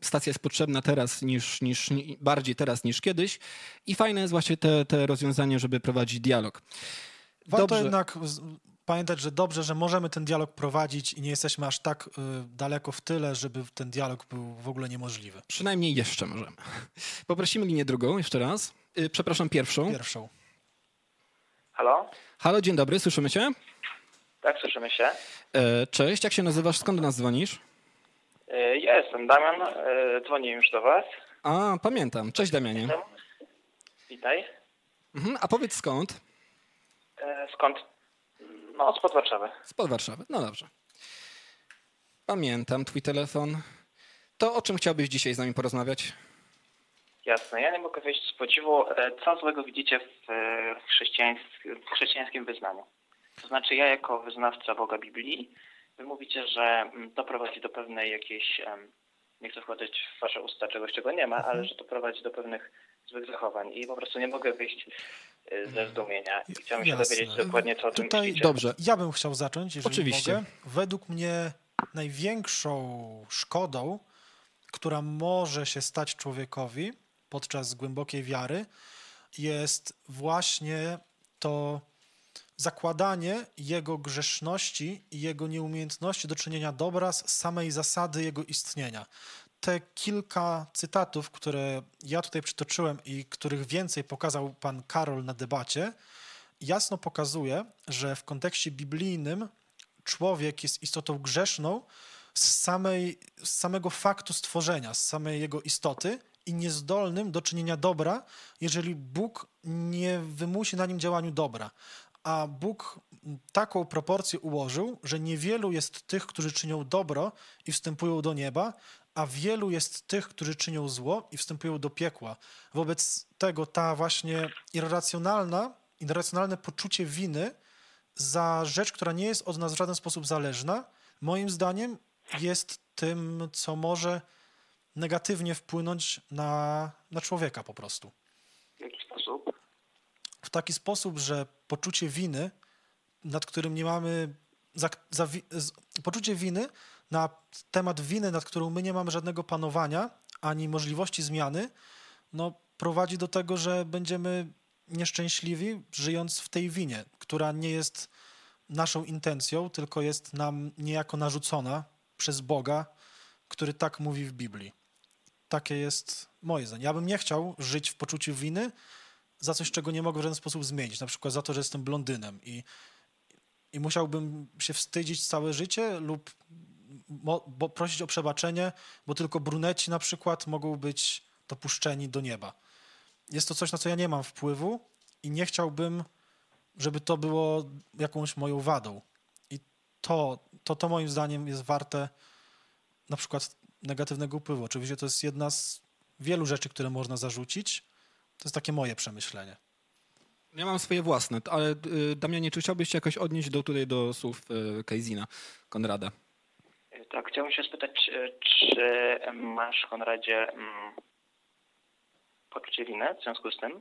stacja jest potrzebna teraz bardziej teraz niż kiedyś i fajne jest właśnie te rozwiązanie, żeby prowadzić dialog. Warto jednak pamiętać, że dobrze, że możemy ten dialog prowadzić i nie jesteśmy aż tak daleko w tyle, żeby ten dialog był w ogóle niemożliwy. Przynajmniej jeszcze możemy. Poprosimy linię drugą jeszcze raz. Przepraszam, pierwszą. Halo? Halo, dzień dobry, słyszymy cię? Tak, słyszymy się. Cześć, jak się nazywasz, skąd do nas dzwonisz? Ja jestem Damian, dzwoniłem już do was. A, pamiętam. Cześć Damianie. Witaj. A powiedz skąd? Skąd? No, spod Warszawy. Spod Warszawy, no dobrze. Pamiętam twój telefon. To o czym chciałbyś dzisiaj z nami porozmawiać? Jasne, ja nie mogę wyjść z podziwu. Co złego widzicie w chrześcijańskim wyznaniu? To znaczy ja jako wyznawca Boga Biblii, wy mówicie, że to prowadzi do pewnej jakiejś, nie chcę wkładać w wasze usta czegoś, czego nie ma, ale że to prowadzi do pewnych złych zachowań i po prostu nie mogę wyjść ze zdumienia. Chciałbym się dowiedzieć dokładnie, co o tym myślicie. Dobrze, ja bym chciał zacząć, jeżeli mogę. Według mnie największą szkodą, która może się stać człowiekowi podczas głębokiej wiary, jest właśnie to zakładanie jego grzeszności i jego nieumiejętności do czynienia dobra z samej zasady jego istnienia. Te kilka cytatów, które ja tutaj przytoczyłem i których więcej pokazał pan Karol na debacie, jasno pokazuje, że w kontekście biblijnym człowiek jest istotą grzeszną z samego faktu stworzenia, z samej jego istoty i niezdolnym do czynienia dobra, jeżeli Bóg nie wymusi na nim działaniu dobra. A Bóg taką proporcję ułożył, że niewielu jest tych, którzy czynią dobro i wstępują do nieba, a wielu jest tych, którzy czynią zło i wstępują do piekła. Wobec tego ta właśnie irracjonalne poczucie winy za rzecz, która nie jest od nas w żaden sposób zależna, moim zdaniem jest tym, co może negatywnie wpłynąć na człowieka po prostu. W jaki sposób? W taki sposób, że poczucie winy, nad którym nie mamy... Poczucie winy na temat winy, nad którą my nie mamy żadnego panowania ani możliwości zmiany, no, prowadzi do tego, że będziemy nieszczęśliwi, żyjąc w tej winie, która nie jest naszą intencją, tylko jest nam niejako narzucona przez Boga, który tak mówi w Biblii. Takie jest moje zdanie. Ja bym nie chciał żyć w poczuciu winy za coś, czego nie mogę w żaden sposób zmienić, na przykład za to, że jestem blondynem i musiałbym się wstydzić całe życie lub bo prosić o przebaczenie, bo tylko bruneci na przykład mogą być dopuszczeni do nieba. Jest to coś, na co ja nie mam wpływu i nie chciałbym, żeby to było jakąś moją wadą. I to moim zdaniem jest warte na przykład negatywnego wpływu. Oczywiście to jest jedna z wielu rzeczy, które można zarzucić. To jest takie moje przemyślenie. Ja mam swoje własne, ale Damianie, czy chciałbyś się jakoś odnieść do słów Kajzina, Konrada? Tak, chciałbym się spytać, czy masz, Konradzie, poczucie winy w związku z tym?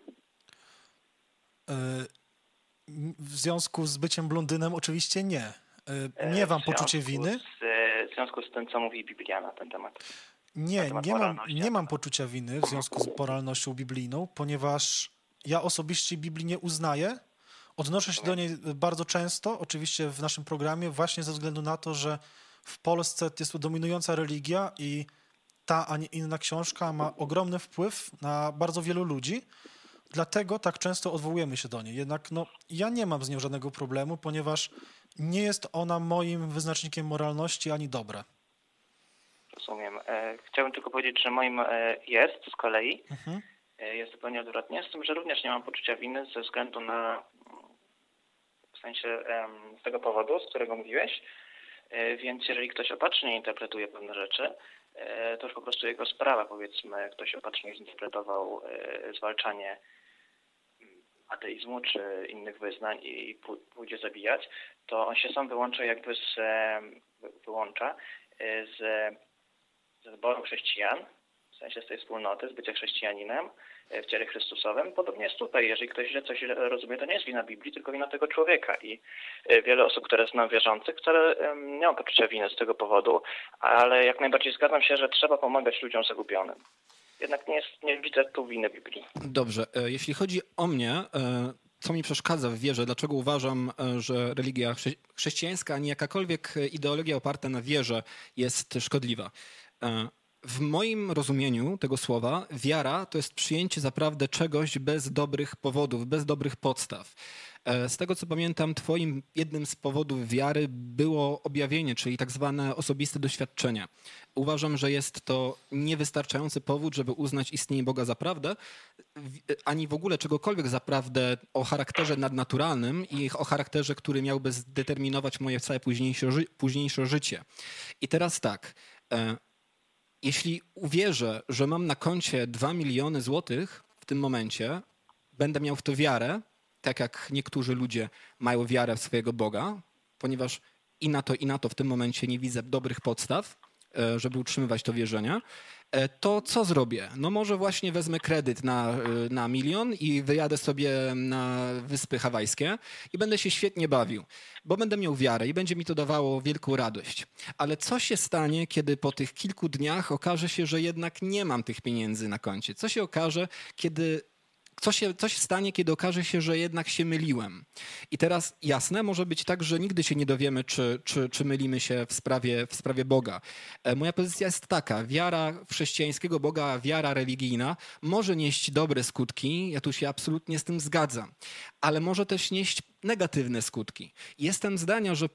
W związku z byciem blondynem oczywiście nie. Nie mam poczucie winy. W związku z tym, co mówi Biblia na ten temat. Nie mam poczucia winy w związku z moralnością biblijną, ponieważ ja osobiście Biblii nie uznaję. Odnoszę się do niej bardzo często, oczywiście w naszym programie, właśnie ze względu na to, że w Polsce jest to dominująca religia i ta, a nie inna książka ma ogromny wpływ na bardzo wielu ludzi. Dlatego tak często odwołujemy się do niej. Jednak ja nie mam z nią żadnego problemu, ponieważ nie jest ona moim wyznacznikiem moralności ani dobra. Rozumiem. Chciałbym tylko powiedzieć, że moim jest z kolei. Mhm. Jest zupełnie odwrotnie. Z tym, że również nie mam poczucia winy ze względu na... W sensie z tego powodu, z którego mówiłeś. Więc jeżeli ktoś opatrznie interpretuje pewne rzeczy, to już po prostu jego sprawa, powiedzmy, ktoś opatrznie zinterpretował zwalczanie ateizmu czy innych wyznań i pójdzie zabijać, to on się sam wyłącza z wyboru chrześcijan, w sensie z tej wspólnoty, z bycia chrześcijaninem w ciele Chrystusowym. Podobnie jest tutaj. Jeżeli ktoś coś źle rozumie, to nie jest wina Biblii, tylko wina tego człowieka. I wiele osób, które znam wierzących, które nie mają poczucia winy z tego powodu, ale jak najbardziej zgadzam się, że trzeba pomagać ludziom zagubionym. Jednak nie widzę tu winy Biblii. Dobrze. Jeśli chodzi o mnie, co mi przeszkadza w wierze, dlaczego uważam, że religia chrześcijańska ani jakakolwiek ideologia oparta na wierze jest szkodliwa. W moim rozumieniu tego słowa wiara to jest przyjęcie zaprawdę czegoś bez dobrych powodów, bez dobrych podstaw. Z tego, co pamiętam, jednym z powodów wiary było objawienie, czyli tak zwane osobiste doświadczenie. Uważam, że jest to niewystarczający powód, żeby uznać istnienie Boga za prawdę, ani w ogóle czegokolwiek za prawdę o charakterze nadnaturalnym i o charakterze, który miałby zdeterminować moje całe późniejsze życie. I teraz tak... Jeśli uwierzę, że mam na koncie 2 miliony złotych w tym momencie, będę miał w to wiarę, tak jak niektórzy ludzie mają wiarę w swojego Boga, ponieważ i na to w tym momencie nie widzę dobrych podstaw, żeby utrzymywać to wierzenie, to co zrobię? Może właśnie wezmę kredyt na 1 milion i wyjadę sobie na Wyspy Hawajskie i będę się świetnie bawił, bo będę miał wiarę i będzie mi to dawało wielką radość. Ale co się stanie, kiedy po tych kilku dniach okaże się, że jednak nie mam tych pieniędzy na koncie? Co się okaże, kiedy co się stanie, kiedy okaże się, że jednak się myliłem. I teraz jasne, może być tak, że nigdy się nie dowiemy, czy mylimy się w sprawie Boga. Moja pozycja jest taka, wiara w chrześcijańskiego Boga, wiara religijna może nieść dobre skutki, ja tu się absolutnie z tym zgadzam, ale może też nieść negatywne skutki. Jestem zdania, że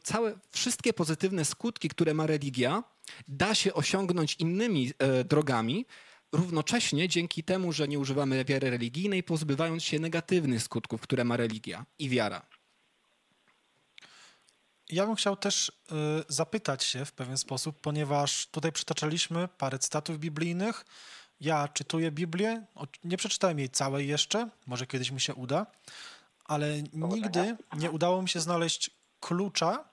wszystkie pozytywne skutki, które ma religia, da się osiągnąć innymi drogami, równocześnie dzięki temu, że nie używamy wiary religijnej, pozbywając się negatywnych skutków, które ma religia i wiara. Ja bym chciał też zapytać się w pewien sposób, ponieważ tutaj przytaczaliśmy parę cytatów biblijnych. Ja czytuję Biblię, nie przeczytałem jej całej jeszcze, może kiedyś mi się uda, ale nigdy nie udało mi się znaleźć klucza,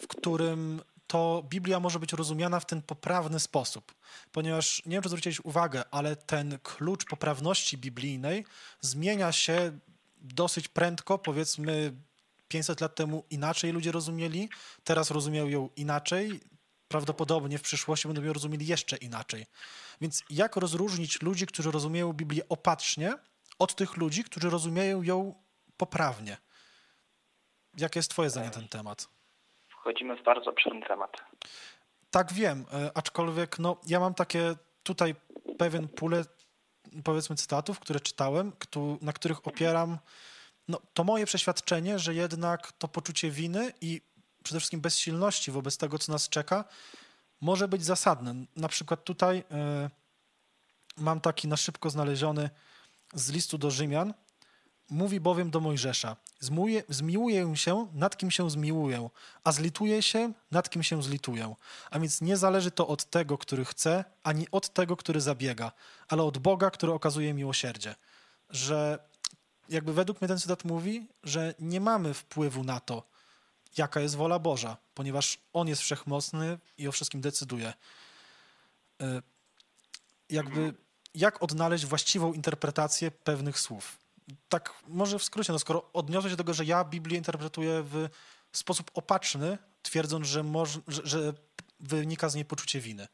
w którym to Biblia może być rozumiana w ten poprawny sposób. Ponieważ, nie wiem, czy zwróciłeś uwagę, ale ten klucz poprawności biblijnej zmienia się dosyć prędko, powiedzmy 500 lat temu inaczej ludzie rozumieli, teraz rozumieją ją inaczej, prawdopodobnie w przyszłości będą ją rozumieli jeszcze inaczej. Więc jak rozróżnić ludzi, którzy rozumieją Biblię opatrznie, od tych ludzi, którzy rozumieją ją poprawnie? Jakie jest twoje zdanie na ten temat? Wchodzimy w bardzo obszerny temat. Tak, wiem, aczkolwiek ja mam takie tutaj pewien pulę, powiedzmy, cytatów, które czytałem, na których opieram to moje przeświadczenie, że jednak to poczucie winy i przede wszystkim bezsilności wobec tego, co nas czeka, może być zasadne. Na przykład tutaj mam taki na szybko znaleziony z listu do Rzymian. Mówi bowiem do Mojżesza: zmiłuję się, nad kim się zmiłuję, a zlituję się, nad kim się zlituję. A więc nie zależy to od tego, który chce, ani od tego, który zabiega, ale od Boga, który okazuje miłosierdzie. Że jakby według mnie ten cytat mówi, że nie mamy wpływu na to, jaka jest wola Boża, ponieważ On jest wszechmocny i o wszystkim decyduje. Jak odnaleźć właściwą interpretację pewnych słów? Tak może w skrócie, skoro odniosę się do tego, że ja Biblię interpretuję w sposób opatrzny, twierdząc, że wynika z niej poczucie winy.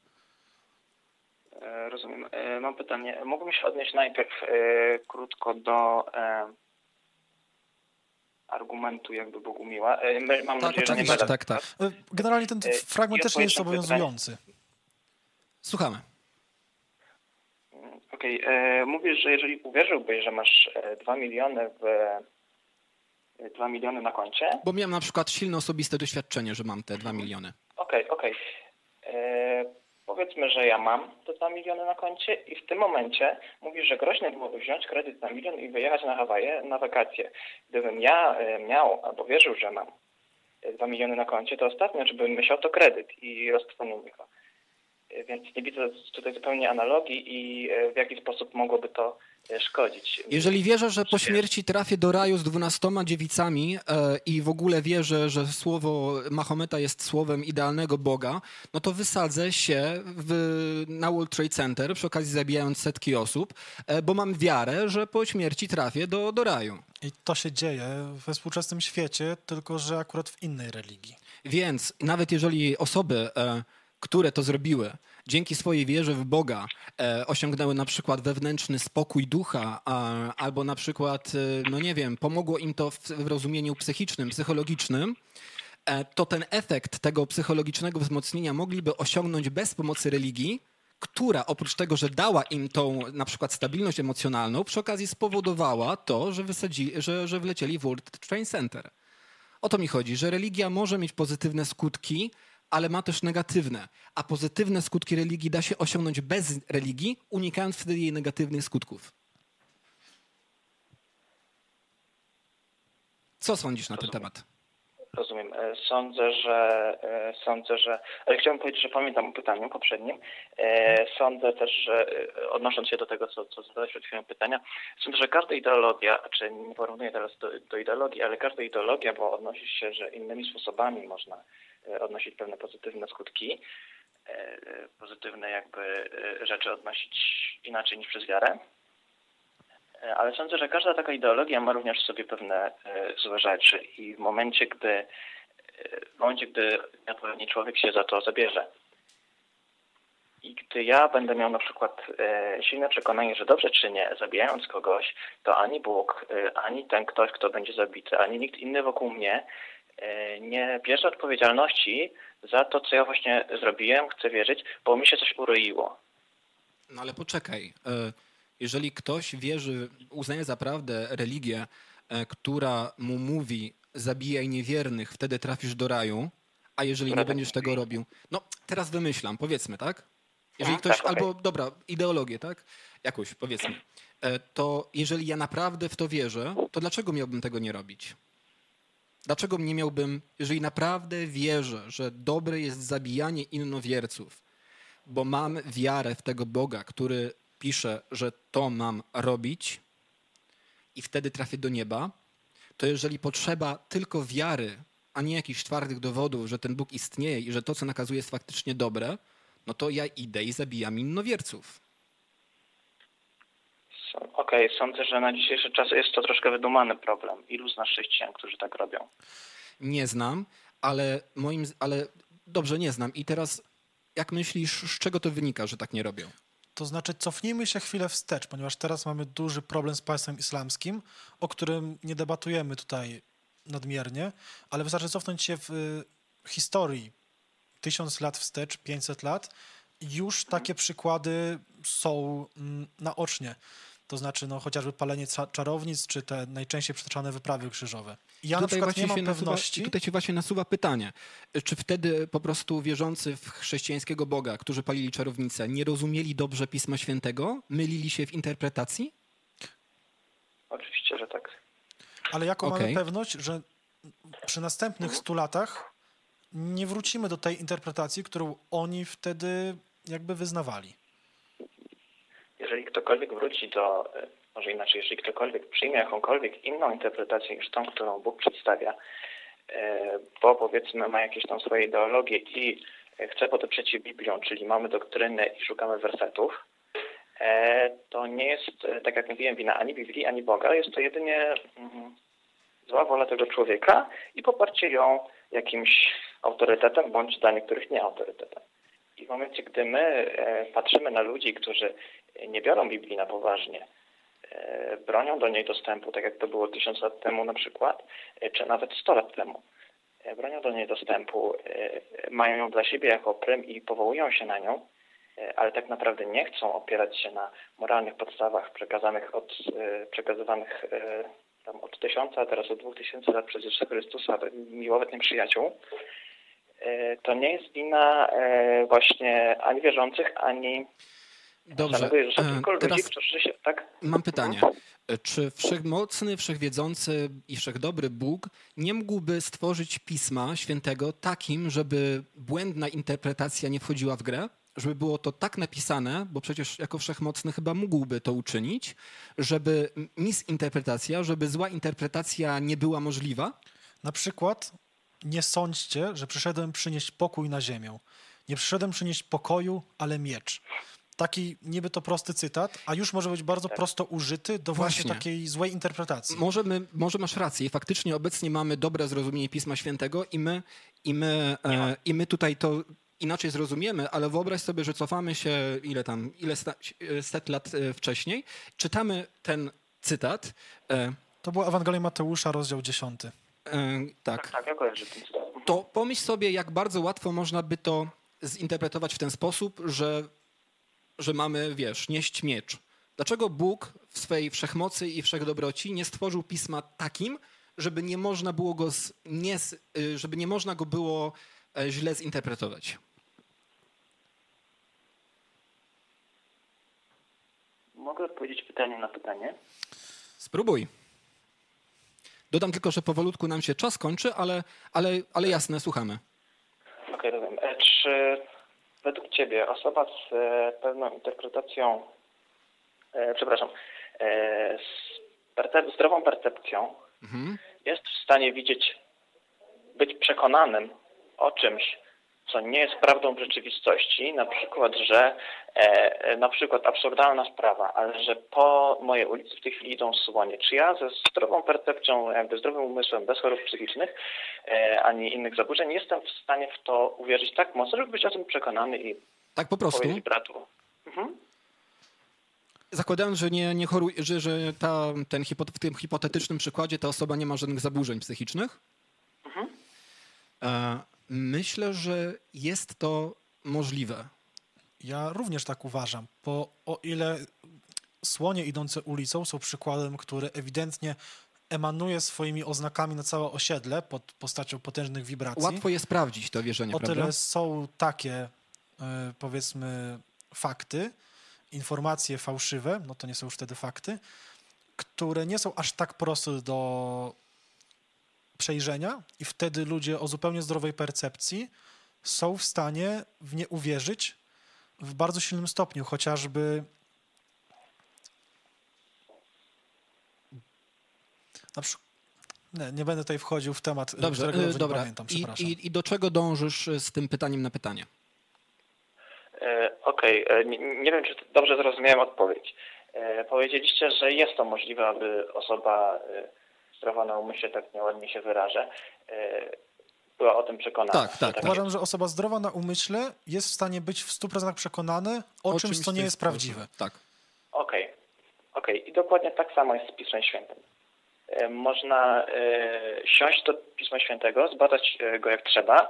Rozumiem. Mam pytanie. Mógłbym się odnieść najpierw krótko do argumentu jakby Bogumiła. Mam nadzieję, że nie będę. Tak. Generalnie ten fragment też nie jest obowiązujący. Słuchamy. Okej, mówisz, że jeżeli uwierzyłbyś, że masz 2 miliony na koncie... Bo miałem na przykład silne osobiste doświadczenie, że mam te 2 miliony. Okej. Powiedzmy, że ja mam te 2 miliony na koncie i w tym momencie mówisz, że groźne byłoby wziąć kredyt na milion i wyjechać na Hawaje na wakacje. Gdybym ja miał albo wierzył, że mam 2 miliony na koncie, to ostatnio, żebym myślał, to kredyt i roztrwoniłby go. Więc nie widzę tutaj zupełnie analogii i w jaki sposób mogłoby to szkodzić. Jeżeli wierzę, że po śmierci trafię do raju z 12 dziewicami i w ogóle wierzę, że słowo Mahometa jest słowem idealnego Boga, to wysadzę się na World Trade Center, przy okazji zabijając setki osób, bo mam wiarę, że po śmierci trafię do raju. I to się dzieje we współczesnym świecie, tylko że akurat w innej religii. Więc nawet jeżeli osoby, które to zrobiły, dzięki swojej wierze w Boga osiągnęły na przykład wewnętrzny spokój ducha, albo na przykład, pomogło im to w rozumieniu psychicznym, psychologicznym, to ten efekt tego psychologicznego wzmocnienia mogliby osiągnąć bez pomocy religii, która oprócz tego, że dała im tą na przykład stabilność emocjonalną, przy okazji spowodowała to, że wlecieli w World Trade Center. O to mi chodzi, że religia może mieć pozytywne skutki, ale ma też negatywne, a pozytywne skutki religii da się osiągnąć bez religii, unikając wtedy jej negatywnych skutków. Co sądzisz na ten temat? Rozumiem. Sądzę, że... Ale chciałbym powiedzieć, że pamiętam o pytaniu poprzednim. Sądzę też, że odnosząc się do tego, co zadałeś przed chwilą pytania, sądzę, że każda ideologia, nie porównuję teraz do ideologii, ale każda ideologia, bo odnosi się, że innymi sposobami można odnosić pewne pozytywne skutki, pozytywne jakby rzeczy odnosić inaczej niż przez wiarę. Ale sądzę, że każda taka ideologia ma również w sobie pewne złe rzeczy i w momencie, gdy odpowiedni człowiek się za to zabierze I gdy ja będę miał na przykład silne przekonanie, że dobrze czynię, zabijając kogoś, to ani Bóg, ani ten ktoś, kto będzie zabity, ani nikt inny wokół mnie nie bierze odpowiedzialności za to, co ja właśnie zrobiłem, chcę wierzyć, bo mi się coś uroiło. No ale poczekaj, jeżeli ktoś wierzy, uznaje za prawdę religię, która mu mówi zabijaj niewiernych, wtedy trafisz do raju, a jeżeli nie będziesz tego robił... No teraz wymyślam, powiedzmy, tak? Jeżeli ktoś, albo dobra, ideologię, tak? Jakąś, powiedzmy. To jeżeli ja naprawdę w to wierzę, to dlaczego miałbym tego nie robić? Dlaczego nie miałbym, jeżeli naprawdę wierzę, że dobre jest zabijanie innowierców, bo mam wiarę w tego Boga, który pisze, że to mam robić i wtedy trafię do nieba, to jeżeli potrzeba tylko wiary, a nie jakichś twardych dowodów, że ten Bóg istnieje i że to, co nakazuje, jest faktycznie dobre, no to ja idę i zabijam innowierców. Okej, sądzę, że na dzisiejszy czas jest to troszkę wydumany problem. Ilu znasz chrześcijan, którzy tak robią? Nie znam, ale dobrze, nie znam. I teraz jak myślisz, z czego to wynika, że tak nie robią? To znaczy cofnijmy się chwilę wstecz, ponieważ teraz mamy duży problem z państwem islamskim, o którym nie debatujemy tutaj nadmiernie, ale wystarczy cofnąć się w historii 1000 lat wstecz, 500 lat. Już takie przykłady są naocznie. To znaczy chociażby palenie czarownic, czy te najczęściej przytaczane wyprawy krzyżowe. Ja na przykład nie mam pewności... Tutaj się właśnie nasuwa pytanie, czy wtedy po prostu wierzący w chrześcijańskiego Boga, którzy palili czarownice, nie rozumieli dobrze Pisma Świętego? Mylili się w interpretacji? Oczywiście, że tak. Ale jaką mamy pewność, że przy następnych 100 latach nie wrócimy do tej interpretacji, którą oni wtedy jakby wyznawali? Jeżeli ktokolwiek wróci do, może inaczej, jeżeli ktokolwiek przyjmie jakąkolwiek inną interpretację niż tą, którą Bóg przedstawia, bo powiedzmy ma jakieś tam swoje ideologie i chce podeprzeć się Biblią, czyli mamy doktryny i szukamy wersetów, to nie jest, tak jak mówiłem, wina ani Biblii, ani Boga. Jest to jedynie zła wola tego człowieka i poparcie ją jakimś autorytetem, bądź dla niektórych nie autorytetem. I w momencie, gdy my patrzymy na ludzi, którzy nie biorą Biblii na poważnie, bronią do niej dostępu, tak jak to było 1000 lat temu na przykład, czy nawet 100 lat temu, bronią do niej dostępu, mają ją dla siebie jako prym i powołują się na nią, ale tak naprawdę nie chcą opierać się na moralnych podstawach przekazywanych od 1000, a teraz od 2000 lat przez Jezusa Chrystusa, miłowetnych przyjaciół, to nie jest wina właśnie ani wierzących, ani... Dobrze, teraz mam pytanie. Czy wszechmocny, wszechwiedzący i wszechdobry Bóg nie mógłby stworzyć Pisma Świętego takim, żeby błędna interpretacja nie wchodziła w grę? Żeby było to tak napisane, bo przecież jako wszechmocny chyba mógłby to uczynić, żeby misinterpretacja, żeby zła interpretacja nie była możliwa? Na przykład nie sądźcie, że przyszedłem przynieść pokój na ziemię. Nie przyszedłem przynieść pokoju, ale miecz. Taki niby to prosty cytat, a już może być bardzo prosto użyty do właśnie takiej złej interpretacji. Może masz rację. Faktycznie obecnie mamy dobre zrozumienie Pisma Świętego i my tutaj to inaczej zrozumiemy, ale wyobraź sobie, że cofamy się set lat wcześniej. Czytamy ten cytat. To była Ewangelia Mateusza, rozdział 10. Tak. To pomyśl sobie, jak bardzo łatwo można by to zinterpretować w ten sposób, że mamy, nieść miecz. Dlaczego Bóg w swej wszechmocy i wszechdobroci nie stworzył pisma takim, żeby nie można było go źle zinterpretować? Mogę odpowiedzieć pytanie na pytanie? Spróbuj. Dodam tylko, że powolutku nam się czas kończy, ale jasne, słuchamy. Okej, rozumiem. Czy według ciebie osoba z pewną interpretacją, zdrową percepcją jest w stanie być przekonanym o czymś, co nie jest prawdą w rzeczywistości, na przykład, że absurdalna sprawa, ale że po mojej ulicy w tej chwili idą słonie. Czy ja ze zdrową percepcją, zdrowym umysłem, bez chorób psychicznych ani innych zaburzeń jestem w stanie w to uwierzyć tak mocno, żeby być o tym przekonany i Tak po prostu. Mhm. Zakładając, że, nie choruje, że w tym hipotetycznym przykładzie ta osoba nie ma żadnych zaburzeń psychicznych, mhm. Myślę, że jest to możliwe. Ja również tak uważam, bo o ile słonie idące ulicą są przykładem, który ewidentnie emanuje swoimi oznakami na całe osiedle pod postacią potężnych wibracji. Łatwo je sprawdzić, to wierzenie, prawda? O tyle są takie, powiedzmy, fakty, informacje fałszywe, no to nie są już wtedy fakty, które nie są aż tak proste do przejrzenia i wtedy ludzie o zupełnie zdrowej percepcji są w stanie w nie uwierzyć w bardzo silnym stopniu, chociażby na przykład. Nie będę tutaj wchodził w temat, którego nie pamiętam, przepraszam. I do czego dążysz z tym pytaniem na pytanie? Okej, nie wiem, czy dobrze zrozumiałem odpowiedź. Powiedzieliście, że jest to możliwe, aby osoba zdrowa na umyśle, tak nieładnie się wyrażę, była o tym przekonana. Tak, tak. Uważam, że osoba zdrowa na umyśle jest w stanie być w 100% przekonany o czymś, co nie jest prawdziwe. Tak. Okej. I dokładnie tak samo jest z Pismem Świętym. Można siąść do Pisma Świętego, zbadać go jak trzeba.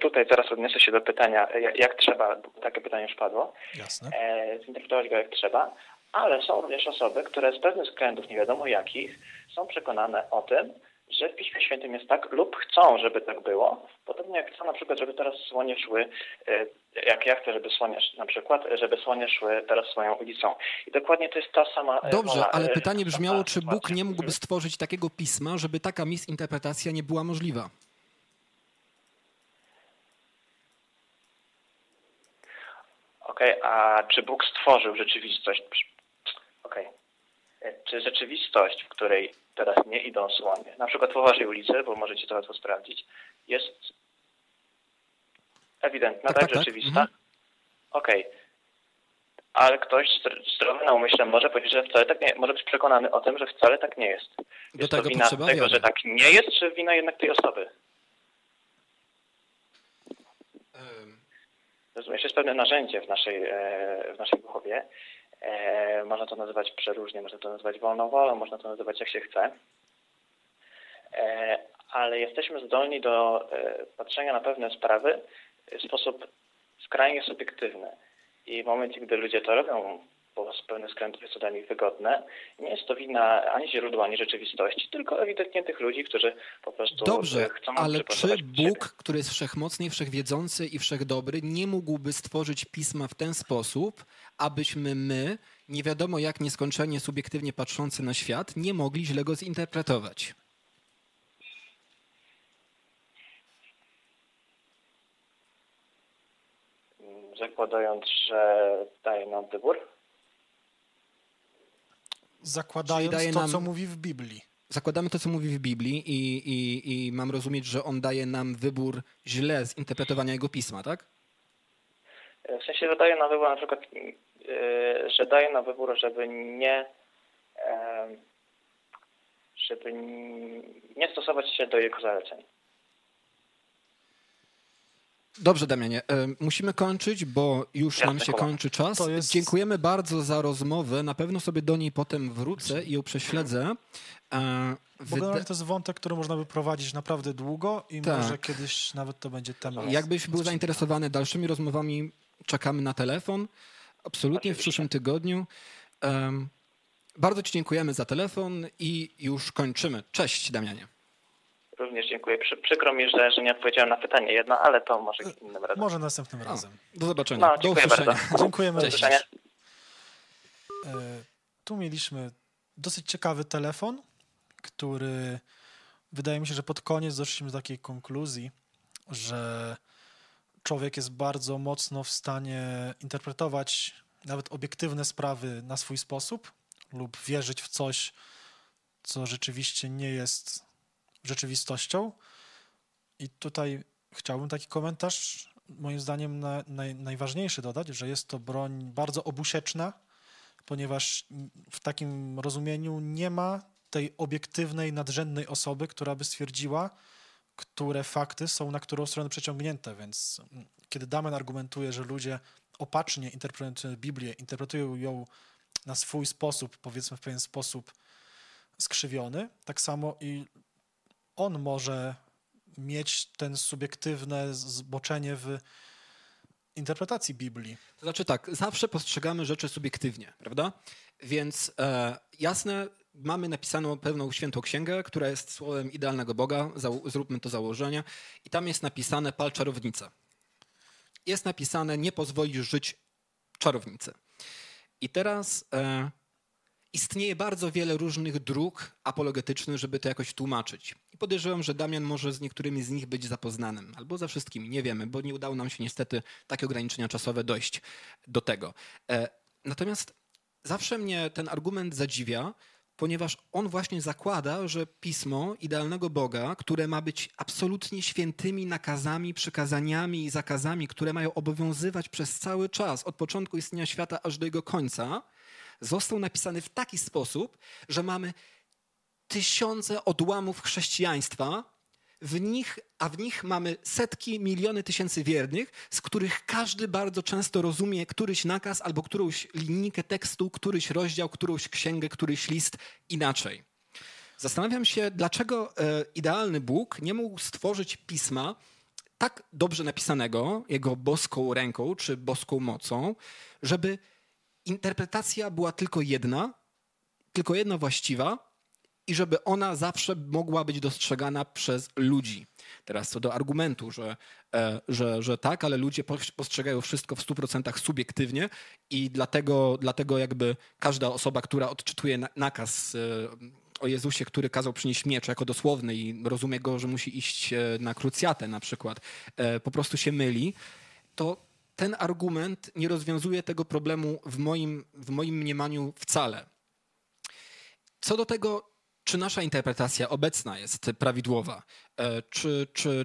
Tutaj zaraz odniosę się do pytania, jak trzeba, bo takie pytanie już padło. Jasne. Zinterpretować go jak trzeba, ale są również osoby, które z pewnych względów, nie wiadomo jakich, są przekonane o tym, że w Piśmie Świętym jest tak lub chcą, żeby tak było. Podobnie jak chcą na przykład, żeby teraz słonie szły, jak ja chcę, żeby słonie na przykład, żeby słonie szły teraz swoją ulicą. I dokładnie to jest ta sama... Dobrze, ale pytanie brzmiało, czy Bóg nie mógłby stworzyć takiego pisma, żeby taka misinterpretacja nie była możliwa? Okej, a czy Bóg stworzył rzeczywistość? Czy rzeczywistość, w której teraz nie idą słonie, na przykład po waszej ulicy, bo możecie to łatwo sprawdzić, jest ewidentna, tak rzeczywista? Mhm. Ale ktoś zdrowy na umyśle może powiedzieć, że wcale tak nie jest, może być przekonany o tym, że wcale tak nie jest. Jest to wina tego, że tak nie jest, czy wina jednak tej osoby? Rozumiesz, jest pewne narzędzie w naszej głowie. Można to nazywać przeróżnie, można to nazywać wolną wolą, można to nazywać jak się chce, ale jesteśmy zdolni do patrzenia na pewne sprawy w sposób skrajnie subiektywny i w momencie, gdy ludzie to robią, bo z pewnych względów jest to dla nich wygodne, nie jest to wina ani źródła, ani rzeczywistości, tylko ewidentnie tych ludzi, którzy po prostu chcą... Dobrze, ale czy Bóg, który jest wszechmocny i wszechwiedzący i wszechdobry, nie mógłby stworzyć pisma w ten sposób, abyśmy my, nie wiadomo jak nieskończenie subiektywnie patrzący na świat, nie mogli źle go zinterpretować? Zakładając, że daje nam wybór? Zakładając to, co mówi w Biblii. Zakładamy to, co mówi w Biblii i mam rozumieć, że on daje nam wybór źle zinterpretowania jego pisma, tak? W sensie, że daje nam wybór, na przykład, że daje nam wybór, żeby nie stosować się do jego zaleceń. Dobrze, Damianie, musimy kończyć, bo już nam się kończy czas. Dziękujemy bardzo za rozmowę. Na pewno sobie do niej potem wrócę i ją prześledzę. To jest wątek, który można by prowadzić naprawdę długo i może kiedyś nawet to będzie temat. Jakbyś był zainteresowany dalszymi rozmowami, czekamy na telefon. Absolutnie w przyszłym tygodniu. Bardzo ci dziękujemy za telefon i już kończymy. Cześć, Damianie. Również dziękuję. Przykro mi, że nie odpowiedziałem na pytanie jedno, ale to może innym razem. Może następnym razem. Do zobaczenia. Dziękuję bardzo. Dziękujemy. Do usłyszenia. Tu mieliśmy dosyć ciekawy telefon, który wydaje mi się, że pod koniec doszliśmy do takiej konkluzji, że człowiek jest bardzo mocno w stanie interpretować nawet obiektywne sprawy na swój sposób lub wierzyć w coś, co rzeczywiście nie jest rzeczywistością. I tutaj chciałbym taki komentarz, moim zdaniem najważniejszy dodać, że jest to broń bardzo obusieczna, ponieważ w takim rozumieniu nie ma tej obiektywnej, nadrzędnej osoby, która by stwierdziła, które fakty są na którą stronę przeciągnięte, więc kiedy Damian argumentuje, że ludzie opacznie interpretują Biblię, interpretują ją na swój sposób, powiedzmy w pewien sposób skrzywiony, tak samo i on może mieć ten subiektywne zboczenie w interpretacji Biblii. To znaczy tak, zawsze postrzegamy rzeczy subiektywnie, prawda? Więc jasne, mamy napisaną pewną świętą księgę, która jest słowem idealnego Boga, zróbmy to założenie, i tam jest napisane pal czarownicę. Jest napisane nie pozwolisz żyć czarownicy. I teraz istnieje bardzo wiele różnych dróg apologetycznych, żeby to jakoś tłumaczyć. I podejrzewam, że Damian może z niektórymi z nich być zapoznanym, albo za wszystkimi, nie wiemy, bo nie udało nam się niestety takie ograniczenia czasowe dojść do tego. Natomiast zawsze mnie ten argument zadziwia, ponieważ on właśnie zakłada, że pismo idealnego Boga, które ma być absolutnie świętymi nakazami, przykazaniami i zakazami, które mają obowiązywać przez cały czas, od początku istnienia świata aż do jego końca, został napisany w taki sposób, że mamy tysiące odłamów chrześcijaństwa, w nich mamy setki, miliony tysięcy wiernych, z których każdy bardzo często rozumie któryś nakaz albo którąś linijkę tekstu, któryś rozdział, którąś księgę, któryś list inaczej. Zastanawiam się, dlaczego idealny Bóg nie mógł stworzyć pisma tak dobrze napisanego jego boską ręką czy boską mocą, żeby interpretacja była tylko jedna właściwa, i żeby ona zawsze mogła być dostrzegana przez ludzi. Teraz co do argumentu, że tak, ale ludzie postrzegają wszystko w 100% subiektywnie i dlatego jakby każda osoba, która odczytuje nakaz o Jezusie, który kazał przynieść miecz jako dosłowny i rozumie go, że musi iść na krucjatę na przykład, po prostu się myli, to ten argument nie rozwiązuje tego problemu w moim mniemaniu wcale. Co do tego, czy nasza interpretacja obecna jest prawidłowa?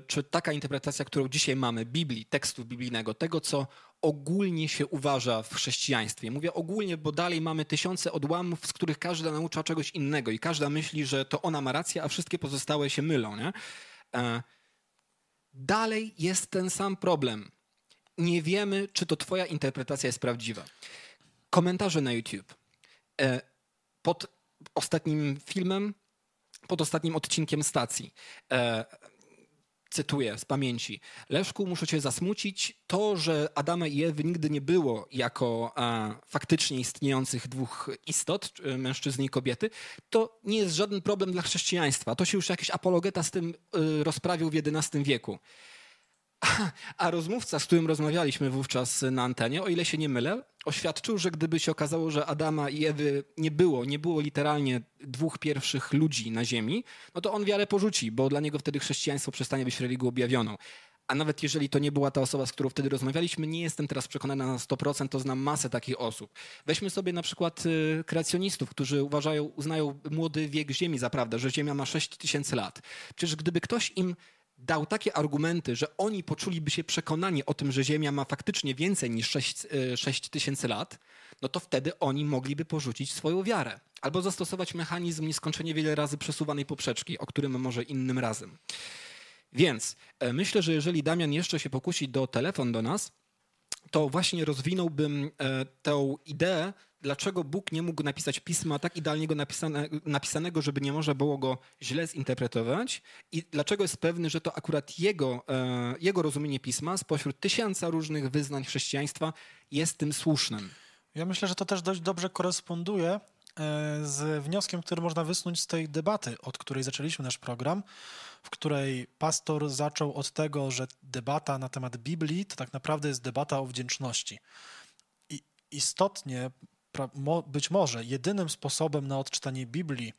Czy taka interpretacja, którą dzisiaj mamy, Biblii, tekstu biblijnego, tego, co ogólnie się uważa w chrześcijaństwie? Mówię ogólnie, bo dalej mamy tysiące odłamów, z których każda naucza czegoś innego i każda myśli, że to ona ma rację, a wszystkie pozostałe się mylą, nie? Dalej jest ten sam problem. Nie wiemy, czy to twoja interpretacja jest prawdziwa. Komentarze na YouTube. Pod ostatnim filmem, pod ostatnim odcinkiem stacji. Cytuję z pamięci. Leszku, muszę cię zasmucić. To, że Adama i Ewy nigdy nie było jako faktycznie istniejących dwóch istot, mężczyzny i kobiety, to nie jest żaden problem dla chrześcijaństwa. To się już jakiś apologeta z tym rozprawił w XI wieku. A rozmówca, z którym rozmawialiśmy wówczas na antenie, o ile się nie mylę, oświadczył, że gdyby się okazało, że Adama i Ewy nie było literalnie dwóch pierwszych ludzi na ziemi, no to on wiarę porzuci, bo dla niego wtedy chrześcijaństwo przestanie być religią objawioną. A nawet jeżeli to nie była ta osoba, z którą wtedy rozmawialiśmy, nie jestem teraz przekonana na 100%, to znam masę takich osób. Weźmy sobie na przykład kreacjonistów, którzy uznają młody wiek Ziemi za prawdę, że Ziemia ma 6000 lat. Przecież gdyby ktoś im dał takie argumenty, że oni poczuliby się przekonani o tym, że Ziemia ma faktycznie więcej niż 6 tysięcy lat, no to wtedy oni mogliby porzucić swoją wiarę albo zastosować mechanizm nieskończenie wiele razy przesuwanej poprzeczki, o którym może innym razem. Więc myślę, że jeżeli Damian jeszcze się pokusi do telefon do nas, to właśnie rozwinąłbym tę ideę, dlaczego Bóg nie mógł napisać pisma tak idealnie napisanego, żeby nie można było go źle zinterpretować, i dlaczego jest pewny, że to akurat jego rozumienie pisma spośród tysiąca różnych wyznań chrześcijaństwa jest tym słusznym. Ja myślę, że to też dość dobrze koresponduje z wnioskiem, który można wysnuć z tej debaty, od której zaczęliśmy nasz program, w której pastor zaczął od tego, że debata na temat Biblii to tak naprawdę jest debata o wdzięczności. I istotnie, być może jedynym sposobem na odczytanie Biblii,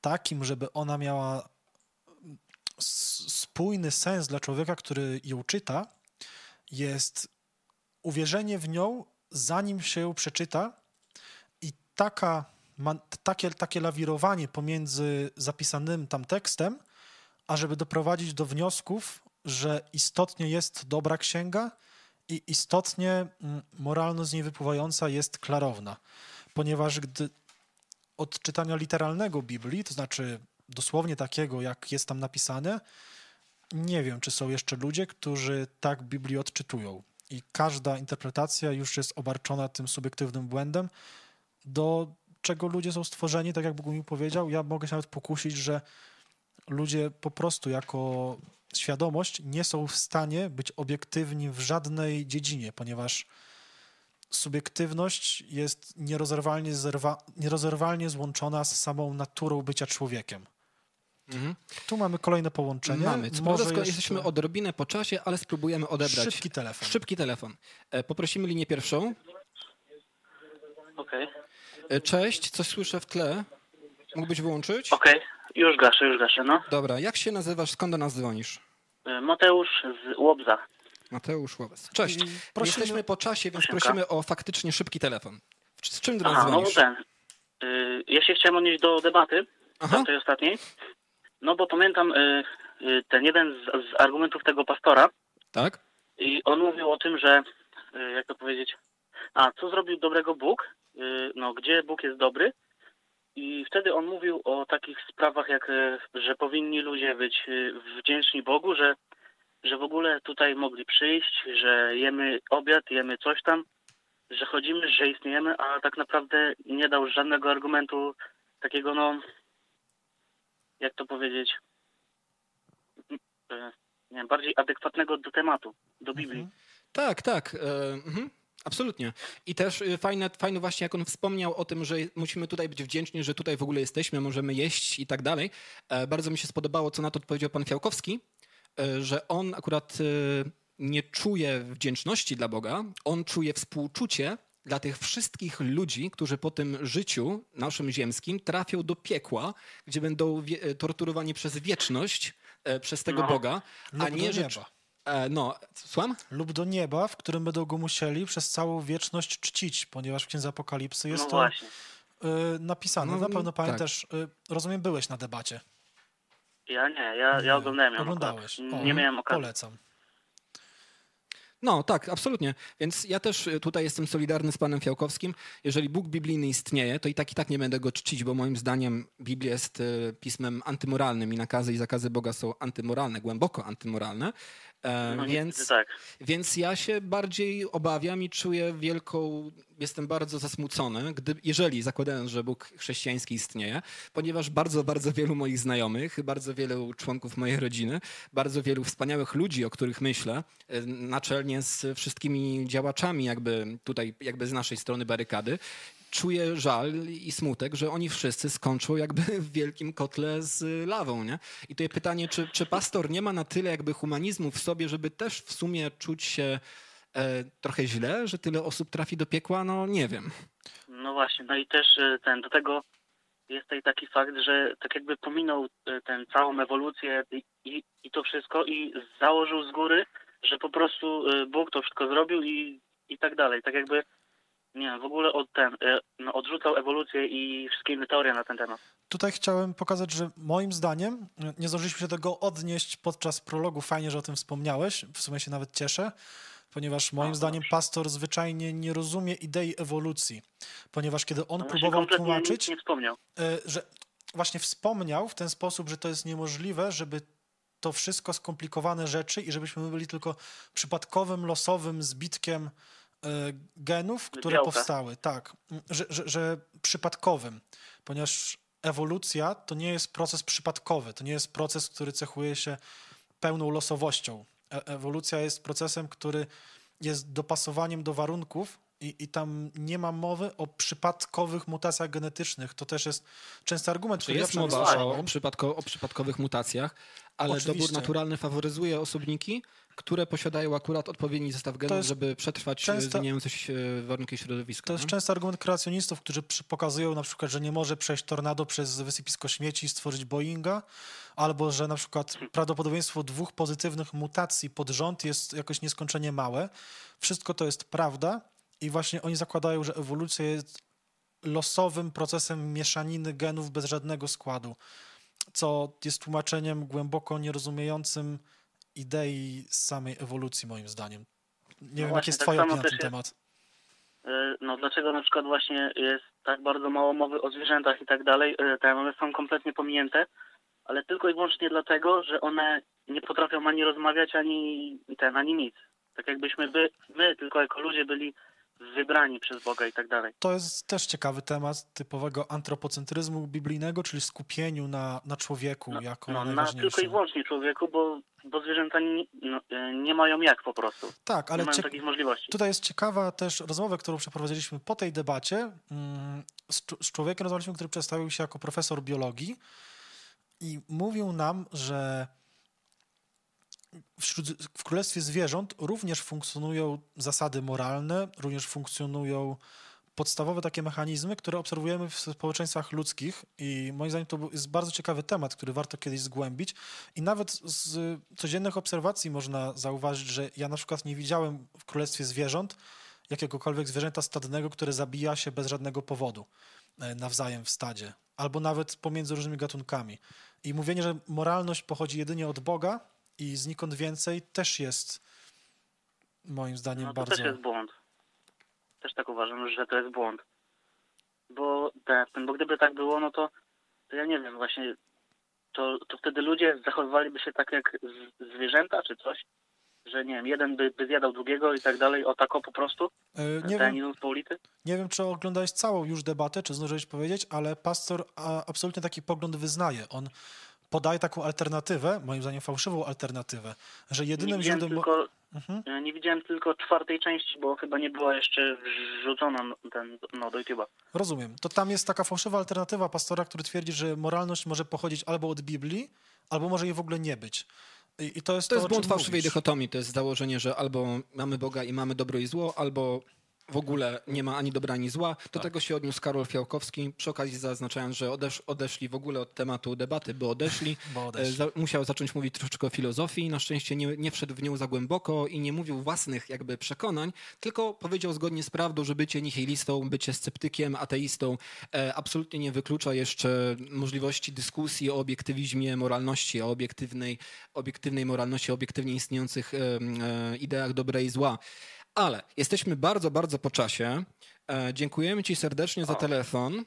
takim, żeby ona miała spójny sens dla człowieka, który ją czyta, jest uwierzenie w nią, zanim się ją przeczyta, i takie lawirowanie pomiędzy zapisanym tam tekstem, ażeby doprowadzić do wniosków, że istotnie jest dobra księga, i istotnie moralność z niej wypływająca jest klarowna, ponieważ gdy od czytania literalnego Biblii, to znaczy dosłownie takiego, jak jest tam napisane, nie wiem, czy są jeszcze ludzie, którzy tak Biblię odczytują. i każda interpretacja już jest obarczona tym subiektywnym błędem, do czego ludzie są stworzeni, tak jak Bogumił powiedział. Ja mogę się nawet pokusić, że ludzie po prostu jako świadomość nie są w stanie być obiektywni w żadnej dziedzinie, ponieważ subiektywność jest nierozerwalnie złączona z samą naturą bycia człowiekiem. Mhm. Tu mamy kolejne połączenie. Mamy. Jesteśmy odrobinę po czasie, ale spróbujemy odebrać. Szybki telefon. Poprosimy linię pierwszą. Okej. Cześć, coś słyszę w tle. Mógłbyś wyłączyć? Okej. Już gaszę, no. Dobra, jak się nazywasz, skąd do nas dzwonisz? Mateusz z Łobza. Mateusz Łobez. Cześć. Jesteśmy po czasie, więc prosimy o faktycznie szybki telefon. Z czym do nas dzwonisz? Ja się chciałem odnieść do debaty, tej ostatniej. No bo pamiętam ten jeden z argumentów tego pastora. Tak. I on mówił o tym, że, jak to powiedzieć, co zrobił dobrego Bóg, gdzie Bóg jest dobry. I wtedy on mówił o takich sprawach, jak, że powinni ludzie być wdzięczni Bogu, że w ogóle tutaj mogli przyjść, że jemy obiad, jemy coś tam, że chodzimy, że istniejemy, a tak naprawdę nie dał żadnego argumentu takiego, jak to powiedzieć, nie wiem, bardziej adekwatnego do tematu, do Biblii. Tak. Absolutnie. I też fajne właśnie, jak on wspomniał o tym, że musimy tutaj być wdzięczni, że tutaj w ogóle jesteśmy, możemy jeść i tak dalej. Bardzo mi się spodobało, co na to odpowiedział pan Fiałkowski, że on akurat nie czuje wdzięczności dla Boga, on czuje współczucie dla tych wszystkich ludzi, którzy po tym życiu naszym ziemskim trafią do piekła, gdzie będą torturowani przez wieczność, przez tego Boga, a nie rzecz... Słucham? Lub do nieba, w którym będą go musieli przez całą wieczność czcić, ponieważ w Księdze Apokalipsy jest to napisane. Na pewno pamiętasz, rozumiem, byłeś na debacie. Ja nie, ja oglądałem. Oglądałeś. Nie miałem okazji. Polecam. Tak, absolutnie. Więc ja też tutaj jestem solidarny z panem Fiałkowskim. Jeżeli Bóg biblijny istnieje, to i tak nie będę go czcić, bo moim zdaniem Biblia jest pismem antymoralnym i nakazy i zakazy Boga są antymoralne, głęboko antymoralne. Więc ja się bardziej obawiam i czuję jestem bardzo zasmucony, jeżeli zakładając, że Bóg chrześcijański istnieje, ponieważ bardzo, bardzo wielu moich znajomych, bardzo wielu członków mojej rodziny, bardzo wielu wspaniałych ludzi, o których myślę, naczelnie z wszystkimi działaczami jakby z naszej strony barykady, czuję żal i smutek, że oni wszyscy skończą jakby w wielkim kotle z lawą, nie? I to jest pytanie, czy pastor nie ma na tyle jakby humanizmu w sobie, żeby też w sumie czuć się trochę źle, że tyle osób trafi do piekła? Nie wiem. I też do tego jest tutaj taki fakt, że tak jakby pominął tę całą ewolucję i to wszystko i założył z góry, że po prostu Bóg to wszystko zrobił i tak dalej. Tak jakby w ogóle odrzucał ewolucję i wszystkie inne teorie na ten temat. Tutaj chciałem pokazać, że moim zdaniem, nie zdążyliśmy się tego odnieść podczas prologu, fajnie, że o tym wspomniałeś, w sumie się nawet cieszę, ponieważ moim zdaniem pastor zwyczajnie nie rozumie idei ewolucji, ponieważ kiedy on próbował tłumaczyć, nie wspomniał. Że właśnie wspomniał w ten sposób, że to jest niemożliwe, żeby to wszystko skomplikowane rzeczy i żebyśmy byli tylko przypadkowym, losowym zbitkiem genów, które powstały, tak, że przypadkowym, ponieważ ewolucja to nie jest proces przypadkowy, to nie jest proces, który cechuje się pełną losowością. Ewolucja jest procesem, który jest dopasowaniem do warunków i tam nie ma mowy o przypadkowych mutacjach genetycznych. To też jest częsty argument. Jest mowa o przypadkowych mutacjach, ale dobór naturalny faworyzuje osobniki, które posiadają akurat odpowiedni zestaw genów, żeby przetrwać zmieniające się warunki środowiska. To jest częsty argument kreacjonistów, którzy pokazują na przykład, że nie może przejść tornado przez wysypisko śmieci i stworzyć Boeinga, albo że na przykład prawdopodobieństwo 2 pozytywnych mutacji pod rząd jest jakoś nieskończenie małe. Wszystko to jest prawda i właśnie oni zakładają, że ewolucja jest losowym procesem mieszaniny genów bez żadnego składu, co jest tłumaczeniem głęboko nierozumiejącym idei samej ewolucji, moim zdaniem. Nie wiem, jaka jest twoja opinia na ten temat. Dlaczego na przykład właśnie jest tak bardzo mało mowy o zwierzętach i tak dalej, te one są kompletnie pominięte, ale tylko i wyłącznie dlatego, że one nie potrafią ani rozmawiać, ani nic. Tak jakbyśmy my tylko jako ludzie byli wybrani przez Boga i tak dalej. To jest też ciekawy temat typowego antropocentryzmu biblijnego, czyli skupieniu na człowieku jako najważniejszym. Na tylko i wyłącznie człowieku, bo zwierzęta nie mają jak po prostu. Tak, ale nie mają takich możliwości. Tutaj jest ciekawa też rozmowa, którą przeprowadziliśmy po tej debacie. Z człowiekiem rozmawialiśmy, który przedstawił się jako profesor biologii i mówił nam, że w Królestwie Zwierząt również funkcjonują zasady moralne, również funkcjonują podstawowe takie mechanizmy, które obserwujemy w społeczeństwach ludzkich i moim zdaniem to jest bardzo ciekawy temat, który warto kiedyś zgłębić i nawet z codziennych obserwacji można zauważyć, że ja na przykład nie widziałem w Królestwie Zwierząt jakiegokolwiek zwierzęta stadnego, które zabija się bez żadnego powodu nawzajem w stadzie albo nawet pomiędzy różnymi gatunkami. I mówienie, że moralność pochodzi jedynie od Boga, i znikąd więcej też jest moim zdaniem bardzo... to też jest błąd. Też tak uważam, że to jest błąd. Bo gdyby tak było, no to ja nie wiem właśnie, to wtedy ludzie zachowywaliby się tak jak zwierzęta czy coś, że nie wiem, jeden by zjadał drugiego i tak dalej, o tako po prostu, ten idąc po ulicy. Nie wiem, czy oglądałeś całą już debatę, czy zdążyłeś powiedzieć, ale pastor absolutnie taki pogląd wyznaje. On podaje taką alternatywę, moim zdaniem fałszywą alternatywę, że jedynym źródłem... Nie widziałem tylko czwartej części, bo chyba nie była jeszcze wrzucona do YouTube'a. Rozumiem. To tam jest taka fałszywa alternatywa pastora, który twierdzi, że moralność może pochodzić albo od Biblii, albo może jej w ogóle nie być. I to jest błąd fałszywej dychotomii. To jest założenie, że albo mamy Boga i mamy dobro i zło, albo w ogóle nie ma ani dobra, ani zła. Do tego się odniósł Karol Fiałkowski, przy okazji zaznaczając, że odeszli w ogóle od tematu debaty, bo odeszli. Musiał zacząć mówić troszeczkę o filozofii. Na szczęście nie wszedł w nią za głęboko i nie mówił własnych jakby przekonań, tylko powiedział zgodnie z prawdą, że bycie nihilistą, bycie sceptykiem, ateistą absolutnie nie wyklucza jeszcze możliwości dyskusji o obiektywizmie moralności, o obiektywnej moralności, obiektywnie istniejących ideach dobra i zła. Ale jesteśmy bardzo, bardzo po czasie. Dziękujemy ci serdecznie za telefon,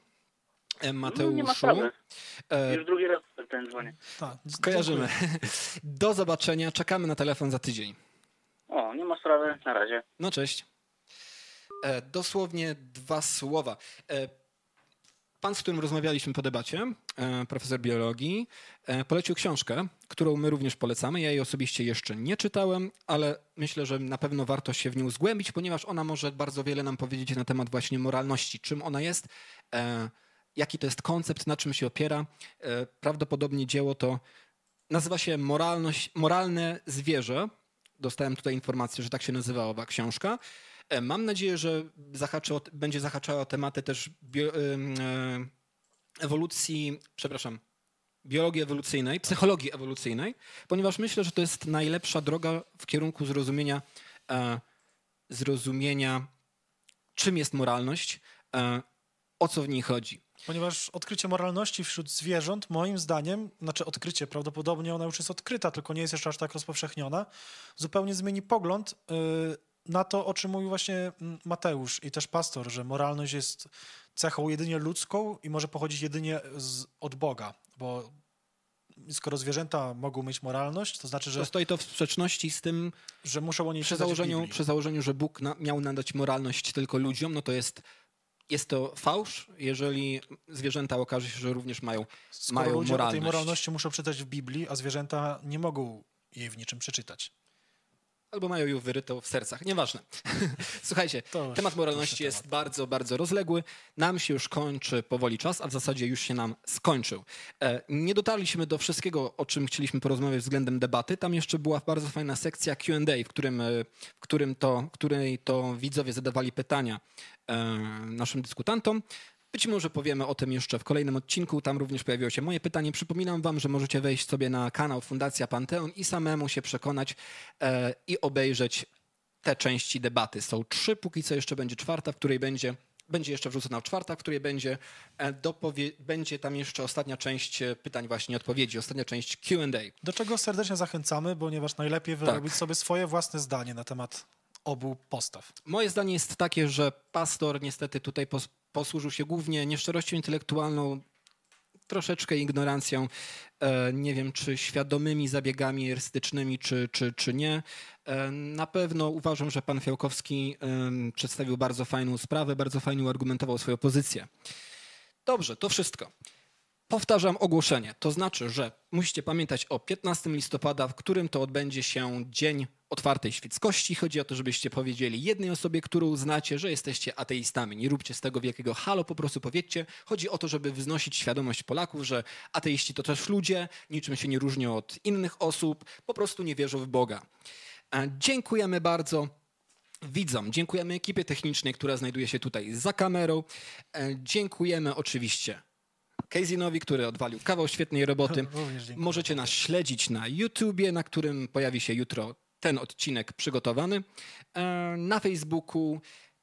Mateuszu. Nie ma sprawy. Już drugi raz ten dzwonię. Tak, kojarzymy. Do zobaczenia. Czekamy na telefon za tydzień. Nie ma sprawy. Na razie. No cześć. Dosłownie dwa słowa. Pan, z którym rozmawialiśmy po debacie, profesor biologii, polecił książkę, którą my również polecamy. Ja jej osobiście jeszcze nie czytałem, ale myślę, że na pewno warto się w nią zgłębić, ponieważ ona może bardzo wiele nam powiedzieć na temat właśnie moralności. Czym ona jest, jaki to jest koncept, na czym się opiera. Prawdopodobnie dzieło to nazywa się Moralne zwierzę. Dostałem tutaj informację, że tak się nazywa owa książka. Mam nadzieję, że będzie zahaczała o tematy też biologii ewolucyjnej, psychologii ewolucyjnej, ponieważ myślę, że to jest najlepsza droga w kierunku zrozumienia, czym jest moralność, o co w niej chodzi. Ponieważ odkrycie moralności wśród zwierząt, moim zdaniem, prawdopodobnie ona już jest odkryta, tylko nie jest jeszcze aż tak rozpowszechniona, zupełnie zmieni pogląd na to, o czym mówił właśnie Mateusz i też pastor, że moralność jest cechą jedynie ludzką i może pochodzić jedynie od Boga, bo skoro zwierzęta mogą mieć moralność, to znaczy, że... To stoi to w sprzeczności z tym, że muszą oni przy założeniu, że Bóg miał nadać moralność tylko ludziom, no to jest to fałsz, jeżeli zwierzęta okaże się, że również mają moralność. Skoro ludzie o tej moralności muszą przeczytać w Biblii, a zwierzęta nie mogą jej w niczym przeczytać. Albo mają ją wyrytą w sercach. Nieważne. Słuchajcie, temat moralności jest bardzo, bardzo rozległy. Nam się już kończy powoli czas, a w zasadzie już się nam skończył. Nie dotarliśmy do wszystkiego, o czym chcieliśmy porozmawiać względem debaty. Tam jeszcze była bardzo fajna sekcja Q&A, w której to widzowie zadawali pytania naszym dyskutantom. Być może powiemy o tym jeszcze w kolejnym odcinku. Tam również pojawiło się moje pytanie. Przypominam wam, że możecie wejść sobie na kanał Fundacja Panteon i samemu się przekonać i obejrzeć te części debaty. Są trzy, póki co jeszcze będzie czwarta, w której będzie jeszcze wrzucona czwarta, w której będzie tam jeszcze ostatnia część pytań właśnie odpowiedzi, ostatnia część Q&A. Do czego serdecznie zachęcamy, ponieważ najlepiej wyrobić sobie swoje własne zdanie na temat obu postaw. Moje zdanie jest takie, że pastor niestety tutaj posłużył się głównie nieszczerością intelektualną, troszeczkę ignorancją, nie wiem czy świadomymi zabiegami erystycznymi, czy nie. Na pewno uważam, że pan Fiałkowski przedstawił bardzo fajną sprawę, bardzo fajnie uargumentował swoją pozycję. Dobrze, to wszystko. Powtarzam ogłoszenie, to znaczy, że musicie pamiętać o 15 listopada, w którym to odbędzie się Dzień Otwartej Świeckości. Chodzi o to, żebyście powiedzieli jednej osobie, którą uznacie, że jesteście ateistami. Nie róbcie z tego wielkiego halo, po prostu powiedzcie. Chodzi o to, żeby wznosić świadomość Polaków, że ateiści to też ludzie, niczym się nie różnią od innych osób, po prostu nie wierzą w Boga. Dziękujemy bardzo widzom, dziękujemy ekipie technicznej, która znajduje się tutaj za kamerą. Dziękujemy oczywiście Casey'nowi, który odwalił kawał świetnej roboty. Możecie nas śledzić na YouTubie, na którym pojawi się jutro ten odcinek przygotowany. Na Facebooku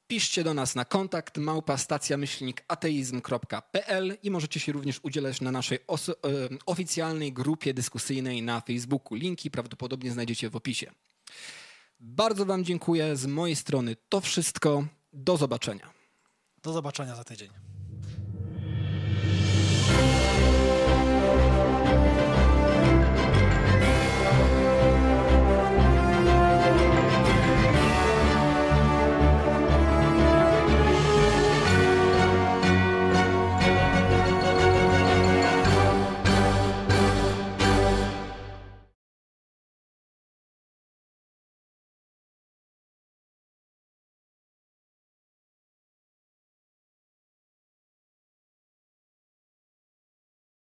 piszcie do nas na kontakt @stacja-ateizm.pl i możecie się również udzielać na naszej oficjalnej grupie dyskusyjnej na Facebooku. Linki prawdopodobnie znajdziecie w opisie. Bardzo wam dziękuję. Z mojej strony to wszystko. Do zobaczenia. Do zobaczenia za tydzień.